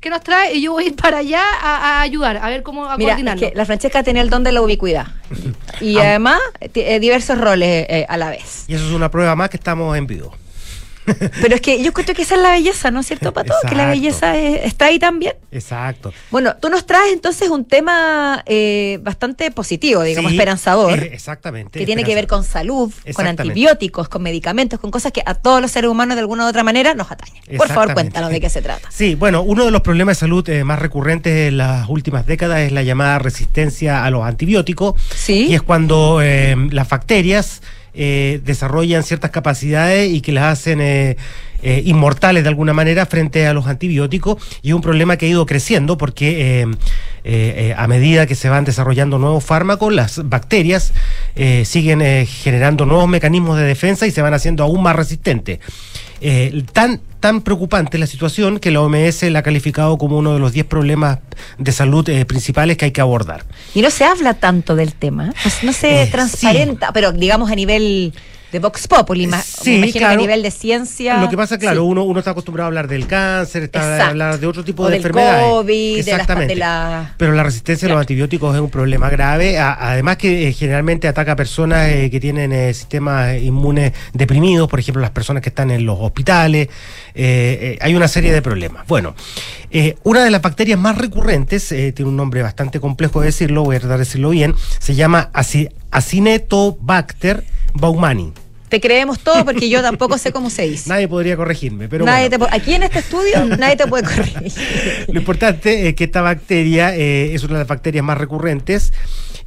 que nos trae, y yo voy a ir para allá a, a ayudar, a ver cómo a Mira, coordinarlo. Es que la Francesca tiene el don de la ubicuidad. Y ah. además, t- eh, diversos roles eh, a la vez. Y eso es una prueba más que estamos en vivo. Pero es que yo creo que esa es la belleza, ¿no es cierto, Pato? Exacto. Que la belleza es, está ahí también. Exacto. Bueno, tú nos traes entonces un tema eh, bastante positivo, digamos, sí, esperanzador. Eh, exactamente. Que tiene que ver con salud, con antibióticos, con medicamentos, con cosas que a todos los seres humanos de alguna u otra manera nos atañen. Por favor, cuéntanos de qué se trata. Sí, bueno, uno de los problemas de salud eh, más recurrentes en las últimas décadas es la llamada resistencia a los antibióticos. Sí. Y es cuando eh, las bacterias eh, desarrollan ciertas capacidades y que las hacen eh, eh, inmortales de alguna manera frente a los antibióticos, y es un problema que ha ido creciendo porque eh, Eh, eh, a medida que se van desarrollando nuevos fármacos, las bacterias eh, siguen eh, generando nuevos mecanismos de defensa y se van haciendo aún más resistentes. Eh, tan, tan preocupante la situación que la O M S la ha calificado como uno de los diez problemas de salud eh, principales que hay que abordar. Y no se habla tanto del tema, pues no se eh, transparenta, sí. Pero digamos a nivel de Vox Populi, ma- sí, me imagino claro, que a nivel de ciencia. Lo que pasa, claro, sí. uno, uno está acostumbrado a hablar del cáncer, está a hablar de otro tipo o de del enfermedades. COVID, exactamente. De las, de la... Pero la resistencia claro. a los antibióticos es un problema grave, a, además que eh, generalmente ataca a personas eh, que tienen eh, sistemas inmunes deprimidos, por ejemplo, las personas que están en los hospitales. Eh, eh, hay una serie de problemas. Bueno, eh, una de las bacterias más recurrentes, eh, tiene un nombre bastante complejo de decirlo, voy a tratar de decirlo bien, se llama ac- Acinetobacter baumannii. Te creemos todo porque yo tampoco sé cómo se dice. Nadie podría corregirme, pero nadie bueno. te po- Aquí en este estudio nadie te puede corregir. Lo importante es que esta bacteria eh, es una de las bacterias más recurrentes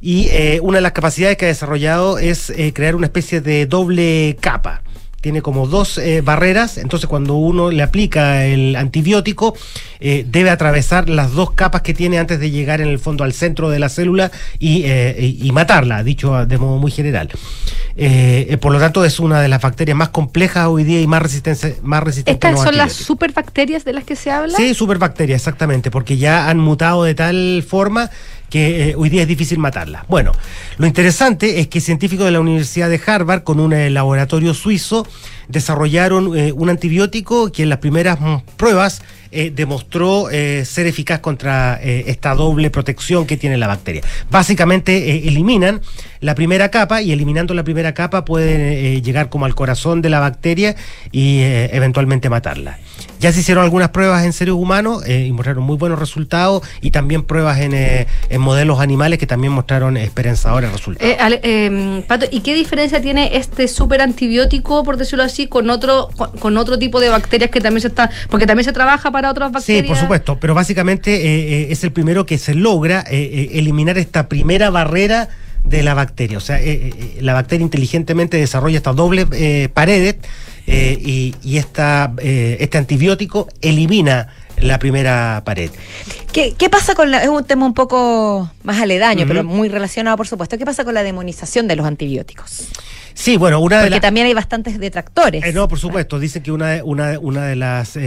y eh, una de las capacidades que ha desarrollado es eh, crear una especie de doble capa. Tiene como dos eh, barreras, entonces cuando uno le aplica el antibiótico eh, debe atravesar las dos capas que tiene antes de llegar en el fondo al centro de la célula y, eh, y matarla, dicho de modo muy general. Eh, eh, por lo tanto es una de las bacterias más complejas hoy día y más resistente más resistente. ¿Estas son las superbacterias de las que se habla? Sí, superbacterias, exactamente, porque ya han mutado de tal forma que eh, hoy día es difícil matarlas. Bueno, lo interesante es que científicos de la Universidad de Harvard con un eh, laboratorio suizo desarrollaron eh, un antibiótico que en las primeras mm, pruebas eh, demostró eh, ser eficaz contra eh, esta doble protección que tiene la bacteria. Básicamente eh, eliminan la primera capa y eliminando la primera capa pueden eh, llegar como al corazón de la bacteria y eh, eventualmente matarla. Ya se hicieron algunas pruebas en seres humanos eh, y mostraron muy buenos resultados, y también pruebas en, eh, en modelos animales que también mostraron esperanzadores resultados. Eh, ale, eh, Pato, ¿y qué diferencia tiene este super antibiótico, por decirlo así, con otro con, con otro tipo de bacterias que también se está, porque también se trabaja para otras bacterias? Sí, por supuesto, pero básicamente eh, eh, es el primero que se logra eh, eh, eliminar esta primera barrera de la bacteria, o sea, eh, eh, la bacteria inteligentemente desarrolla estas dobles eh, paredes. Eh, y, y esta, eh, este antibiótico elimina la primera pared. ¿Qué, qué pasa con la, es un tema un poco más aledaño, uh-huh. pero muy relacionado, por supuesto? ¿Qué pasa con la demonización de los antibióticos? Sí, bueno, una de Porque la... también hay bastantes detractores. Eh, no, por supuesto, dicen que una de, una de, una de las eh,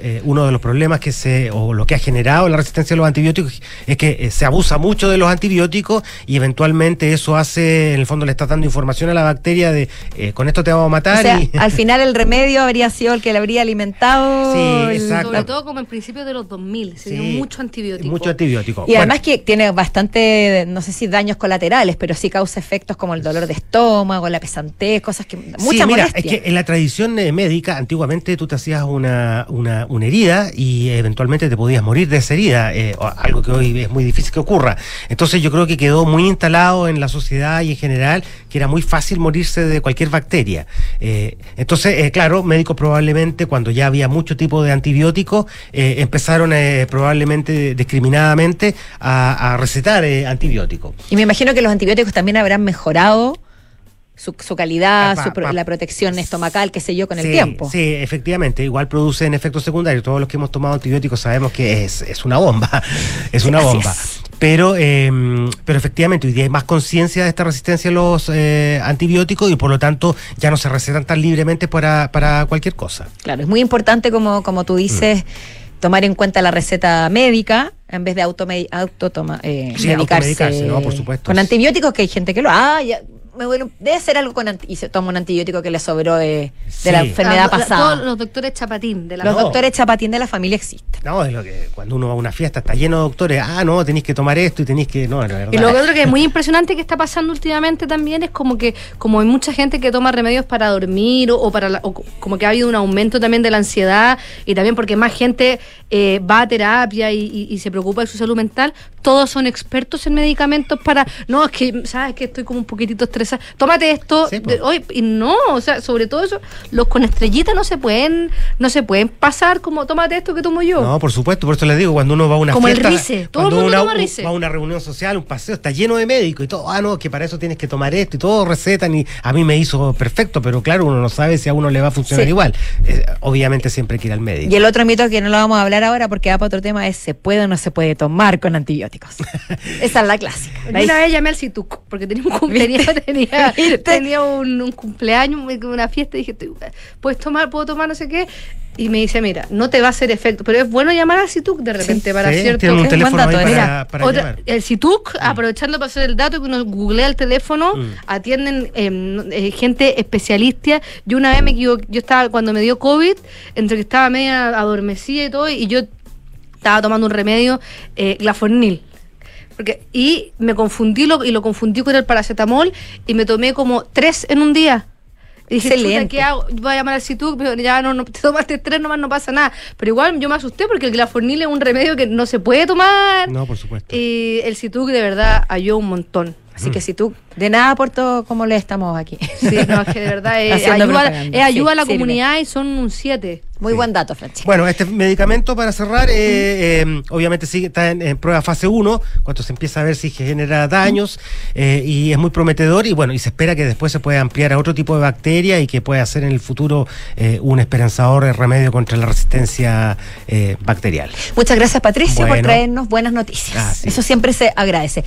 eh, uno de los problemas que se o lo que ha generado la resistencia a los antibióticos es que eh, se abusa mucho de los antibióticos y eventualmente eso hace, en el fondo le estás dando información a la bacteria de eh, con esto te vamos a matar. O sea, y... al final el remedio habría sido el que le habría alimentado. Sí, exacto. Sobre todo como en principios de los dos mil, se sí, dio mucho antibiótico. Mucho antibiótico. Y bueno, además que tiene bastante, no sé si daños colaterales, pero sí causa efectos como el dolor de estómago, la pesantez, cosas que... Mucha sí, mira, molestia. Es que en la tradición eh, médica, antiguamente tú te hacías una, una, una herida y eventualmente te podías morir de esa herida, eh, algo que hoy es muy difícil que ocurra. Entonces yo creo que quedó muy instalado en la sociedad y en general que era muy fácil morirse de cualquier bacteria. Eh, entonces, eh, claro, médicos probablemente cuando ya había mucho tipo de antibióticos eh, empezaron eh, probablemente discriminadamente a, a recetar eh, antibióticos. Y me imagino que los antibióticos también habrán mejorado Su, su calidad, pa, su pro, pa, la protección estomacal, qué sé yo, con sí, el tiempo. Sí, efectivamente, igual producen efectos secundarios. Todos los que hemos tomado antibióticos sabemos que es, es una bomba, es una Gracias. bomba. Pero, eh, pero efectivamente, hoy día hay más conciencia de esta resistencia a los eh, antibióticos y por lo tanto ya no se recetan tan libremente para, para cualquier cosa. Claro, es muy importante, como, como tú dices, mm. tomar en cuenta la receta médica, en vez de automed- autotoma, eh, sí, medicarse, automedicarse, ¿no? Por supuesto. Con antibióticos, que hay gente que lo... Ah, ya, me vuelvo, debe ser algo con anti- y se toma un antibiótico que le sobró de, sí. de la enfermedad ah, pasada. Todos los doctores Chapatín de la Los no. doctores Chapatín de la familia existen. No, es lo que cuando uno va a una fiesta está lleno de doctores. Ah, no, tenés que tomar esto y tenés que... No, la verdad. Y lo otro que es muy impresionante que está pasando últimamente también es como que como hay mucha gente que toma remedios para dormir o, o para la, o como que ha habido un aumento también de la ansiedad y también porque más gente eh, va a terapia y, y, y se preocupa de su salud mental, todos son expertos en medicamentos para... No, es que, ¿sabes que estoy como un poquitito estresada? Tómate esto. Sí, pues. Oye, y no, o sea, sobre todo eso, los con estrellitas no se pueden no se pueden pasar como, tómate esto que tomo yo. No, por supuesto, por eso les digo, cuando uno va a una como fiesta... Como el Rice, todo el mundo una, toma Rice. Va a una reunión social, un paseo, está lleno de médicos y todo, ah, no, que para eso tienes que tomar esto y todo recetan y a mí me hizo perfecto, pero claro, uno no sabe si a uno le va a funcionar sí. igual. Eh, obviamente siempre hay que ir al médico. Y el otro mito que no lo vamos a hablar ahora porque va para otro tema es, ¿se puede o no se puede tomar con antibióticos? Esa es la clásica. La una vez llamé al Cituc porque tenía un cumpleaños, tenía, tenía un, un cumpleaños, una fiesta y dije, ¿puedes tomar, puedo tomar no sé qué? Y me dice, mira, no te va a hacer efecto, pero es bueno llamar al Cituc de repente sí, para sí, cierto un teléfono mandato, para, mira, para otra, el Cituc, mm. aprovechando para hacer el dato que uno googlea el teléfono, mm. atienden eh, gente especialista. Yo una vez me equivoqué, yo estaba cuando me dio COVID, entre que estaba media adormecida y todo, y yo estaba tomando un remedio, eh, glafornil. Porque, y me confundí lo, y lo confundí con el paracetamol y me tomé como tres en un día. Y dije, excelente. ¿Qué hago? Voy a llamar al Cituc, pero ya no, no, te tomaste tres nomás, no pasa nada. Pero igual yo me asusté porque el glafornil es un remedio que no se puede tomar. No, por supuesto. Y el Cituc de verdad ayudó un montón. Así mm. que Cituc, de nada por todo como le estamos aquí. Sí, no, es que de verdad es, ayuda, es ayuda sí, a la sirve. Comunidad y son un siete. Muy sí. buen dato, Francesca. Bueno, este medicamento para cerrar, eh, eh, obviamente sigue, está en, en prueba fase uno, cuando se empieza a ver si genera daños, eh, y es muy prometedor, y bueno, y se espera que después se pueda ampliar a otro tipo de bacteria y que pueda ser en el futuro eh, un esperanzador remedio contra la resistencia eh, bacterial. Muchas gracias, Patricio, bueno. por traernos buenas noticias. Ah, sí. Eso siempre se agradece.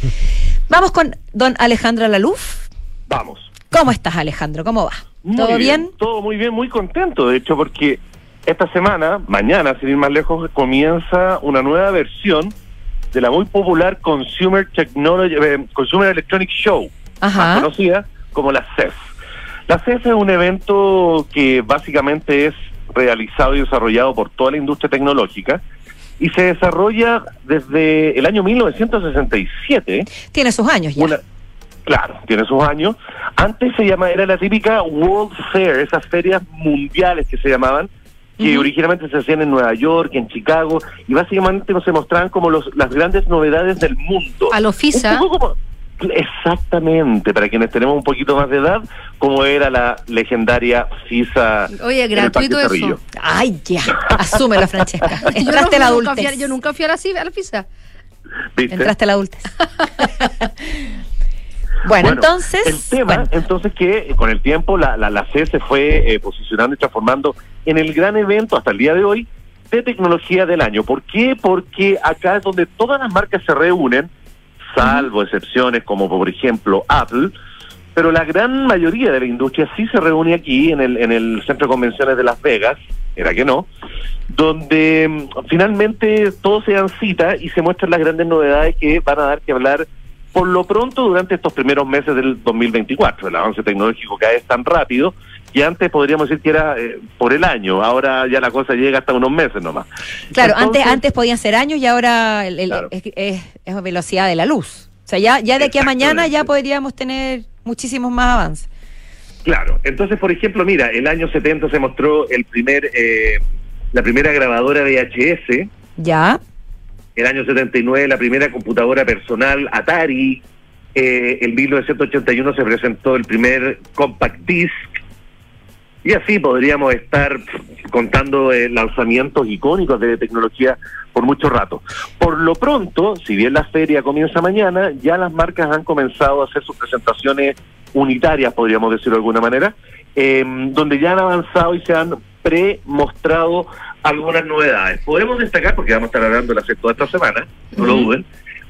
Vamos con don Alejandro Laluf. Vamos. ¿Cómo estás, Alejandro? ¿Cómo va? Muy ¿Todo bien? bien? Todo muy bien, muy contento, de hecho, porque... Esta semana, mañana, sin ir más lejos, comienza una nueva versión de la muy popular Consumer Technology, eh, Consumer Electronic Show, Ajá. más conocida como la C E S. La C E S es un evento que básicamente es realizado y desarrollado por toda la industria tecnológica y se desarrolla desde el año mil novecientos sesenta y siete. Tiene sus años ya. Una, claro, tiene sus años. Antes se llamaba, era la típica World Fair, esas ferias mundiales que se llamaban, que uh-huh. originalmente se hacían en Nueva York, en Chicago, y básicamente se mostraban como los, las grandes novedades del mundo. A lo FISA. Como, exactamente, para quienes tenemos un poquito más de edad, como era la legendaria FISA. Oye, gratuito eso. Cerrillo. Ay, ya, asúmelo, Francesca. Entraste la adultez. Yo nunca fui a la, a la FISA. ¿Viste? Entraste la adultez. Bueno, bueno, entonces... El tema, bueno. entonces, que con el tiempo la, la, la C E S se fue eh, posicionando y transformando en el gran evento, hasta el día de hoy, de tecnología del año. ¿Por qué? Porque acá es donde todas las marcas se reúnen, salvo excepciones como, por ejemplo, Apple, pero la gran mayoría de la industria sí se reúne aquí, en el, en el Centro de Convenciones de Las Vegas, era que no, donde um, finalmente todos se dan cita y se muestran las grandes novedades que van a dar que hablar por lo pronto durante estos primeros meses del dos mil veinticuatro. El avance tecnológico cada vez tan rápido que antes podríamos decir que era eh, por el año, ahora ya la cosa llega hasta unos meses nomás. Claro, entonces, antes antes podían ser años y ahora el, el, claro. es, es, es velocidad de la luz. O sea, ya, ya de aquí a mañana ya podríamos tener muchísimos más avances. Claro, entonces por ejemplo, mira, el año setenta se mostró el primer eh, la primera grabadora V H S. Ya. El año setenta y nueve la primera computadora personal Atari, eh, en mil novecientos ochenta y uno se presentó el primer Compact Disc, y así podríamos estar contando eh, lanzamientos icónicos de tecnología por mucho rato. Por lo pronto, si bien la feria comienza mañana, ya las marcas han comenzado a hacer sus presentaciones unitarias, podríamos decirlo de alguna manera, eh, donde ya han avanzado y se han pre-mostrado algunas novedades. Podemos destacar, porque vamos a estar hablando de la C E S toda esta semana, no lo duden,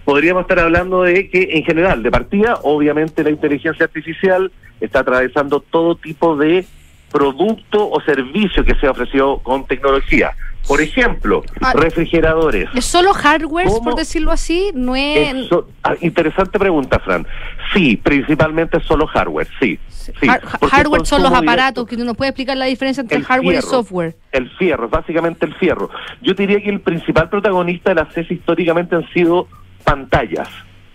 podríamos estar hablando de que, en general, de partida, obviamente la inteligencia artificial está atravesando todo tipo de producto o servicio que sea ofrecido con tecnología. Por ejemplo, ah, refrigeradores. ¿Es solo hardware, por decirlo así? No es... Eso, ah, interesante pregunta, Fran. Sí, principalmente solo hardware, sí. sí Har- hardware son los aparatos, directo. Que uno puede explicar la diferencia entre el hardware fierro, y software. El fierro, básicamente el fierro. Yo diría que el principal protagonista de la C E S históricamente han sido pantallas,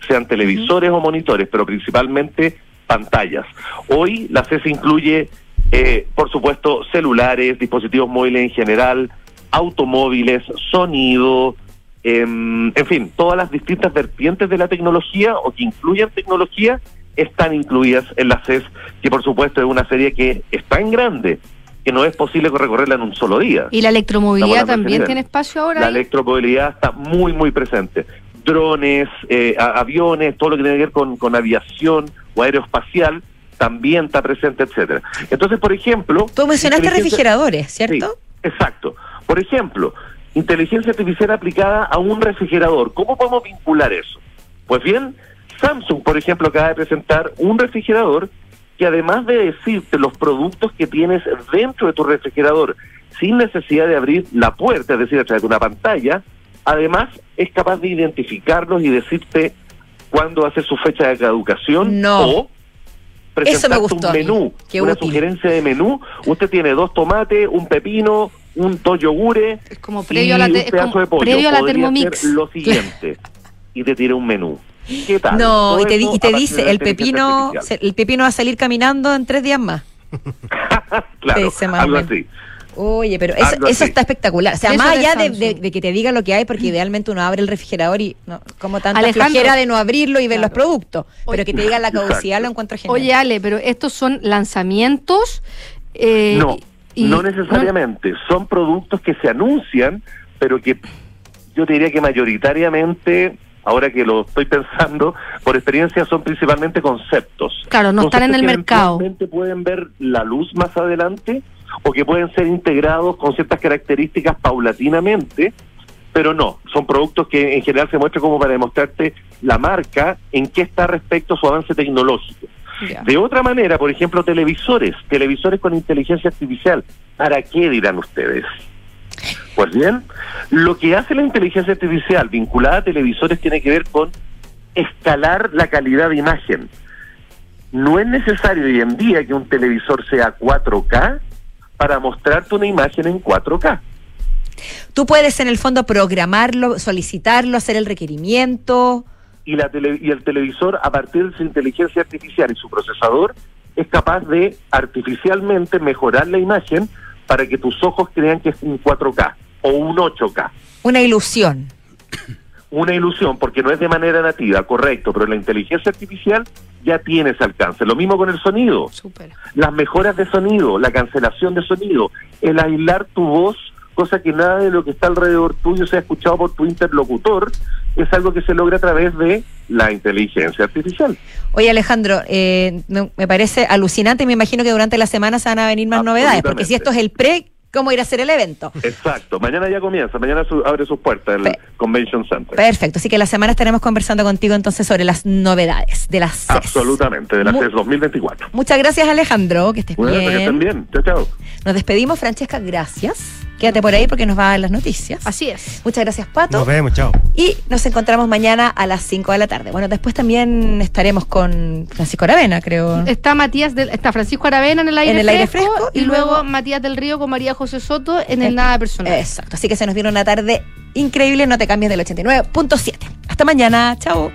sean televisores uh-huh. o monitores, pero principalmente pantallas. Hoy la C E S incluye, eh, por supuesto, celulares, dispositivos móviles en general, automóviles, sonido, Eh, en fin, todas las distintas vertientes de la tecnología o que incluyan tecnología están incluidas en la S E S, que por supuesto es una serie que es tan grande que no es posible recorrerla en un solo día. ¿Y la electromovilidad también tiene espacio ahora? La ahí? electromovilidad está muy, muy presente. Drones, eh, aviones, todo lo que tiene que ver con, con aviación o aeroespacial también está presente, etcétera. Entonces, por ejemplo... Tú mencionaste refrigeradores, ¿cierto? Sí, exacto. Por ejemplo, inteligencia artificial aplicada a un refrigerador. ¿Cómo podemos vincular eso? Pues bien, Samsung, por ejemplo, acaba de presentar un refrigerador que además de decirte los productos que tienes dentro de tu refrigerador, sin necesidad de abrir la puerta, es decir, a través de una pantalla, además es capaz de identificarlos y decirte cuándo va a ser su fecha de caducación no. o presentarte un menú, Qué una útil. sugerencia de menú. Usted tiene dos tomates, un pepino, un toyogure como previo y a la te- un pedazo como de pollo. Previo a la Thermomix. Lo siguiente, y te tira un menú. ¿Qué tal? No, todo y te, di- y te dice, el pepino se, el pepino va a salir caminando en tres días más. Claro, algo así. Oye, pero eso, eso está espectacular. O sea, eso más allá de, de, de que te diga lo que hay, porque idealmente uno abre el refrigerador y no, como tanta Alejandro, flojera de no abrirlo y ver claro. los productos. Oye, pero que te diga la caducidad lo encuentro genial. Oye, Ale, pero estos son lanzamientos... Eh, no, y, no necesariamente. No. Son productos que se anuncian, pero que yo te diría que mayoritariamente... ahora que lo estoy pensando, por experiencia son principalmente conceptos. Claro, no conceptos están en el que mercado. Realmente pueden ver la luz más adelante o que pueden ser integrados con ciertas características paulatinamente, pero no, son productos que en general se muestran como para demostrarte la marca en qué está respecto a su avance tecnológico. Yeah. De otra manera, por ejemplo, televisores, televisores con inteligencia artificial, ¿para qué dirán ustedes? Pues bien, lo que hace la inteligencia artificial vinculada a televisores tiene que ver con escalar la calidad de imagen. No es necesario hoy en día que un televisor sea cuatro K para mostrarte una imagen en cuatro K. Tú puedes en el fondo programarlo, solicitarlo, hacer el requerimiento. Y, la tele- y el televisor, a partir de su inteligencia artificial y su procesador, es capaz de artificialmente mejorar la imagen para que tus ojos crean que es un cuatro K o un ocho K. Una ilusión. Una ilusión, porque no es de manera nativa, correcto, pero la inteligencia artificial ya tiene ese alcance. Lo mismo con el sonido. Súper. Las mejoras de sonido, la cancelación de sonido, el aislar tu voz, cosa que nada de lo que está alrededor tuyo sea escuchado por tu interlocutor, es algo que se logra a través de la inteligencia artificial. Oye, Alejandro, eh, me parece alucinante, me imagino que durante la semana se van a venir más novedades, porque si esto es el pre, ¿cómo ir a hacer el evento? Exacto, mañana ya comienza, mañana su, abre sus puertas el Pe- Convention Center. Perfecto, así que la semana estaremos conversando contigo entonces sobre las novedades de la S E S. Absolutamente, de la Mu- S E S dos mil veinticuatro. Muchas gracias, Alejandro, que estés bueno, bien. Que estén bien, chao, chao. Nos despedimos, Francesca, gracias. Quédate por ahí porque nos va a dar las noticias. Así es. Muchas gracias, Pato. Nos vemos, chao. Y nos encontramos mañana a las cinco de la tarde. Bueno, después también estaremos con Francisco Aravena, creo. Está Matías del, está Francisco Aravena en el aire, en el fresco, aire fresco y, y luego, luego Matías del Río con María José Soto en el Nada Personal. Exacto. Así que se nos viene una tarde increíble. No te cambies del ochenta y nueve punto siete. Hasta mañana. Chao.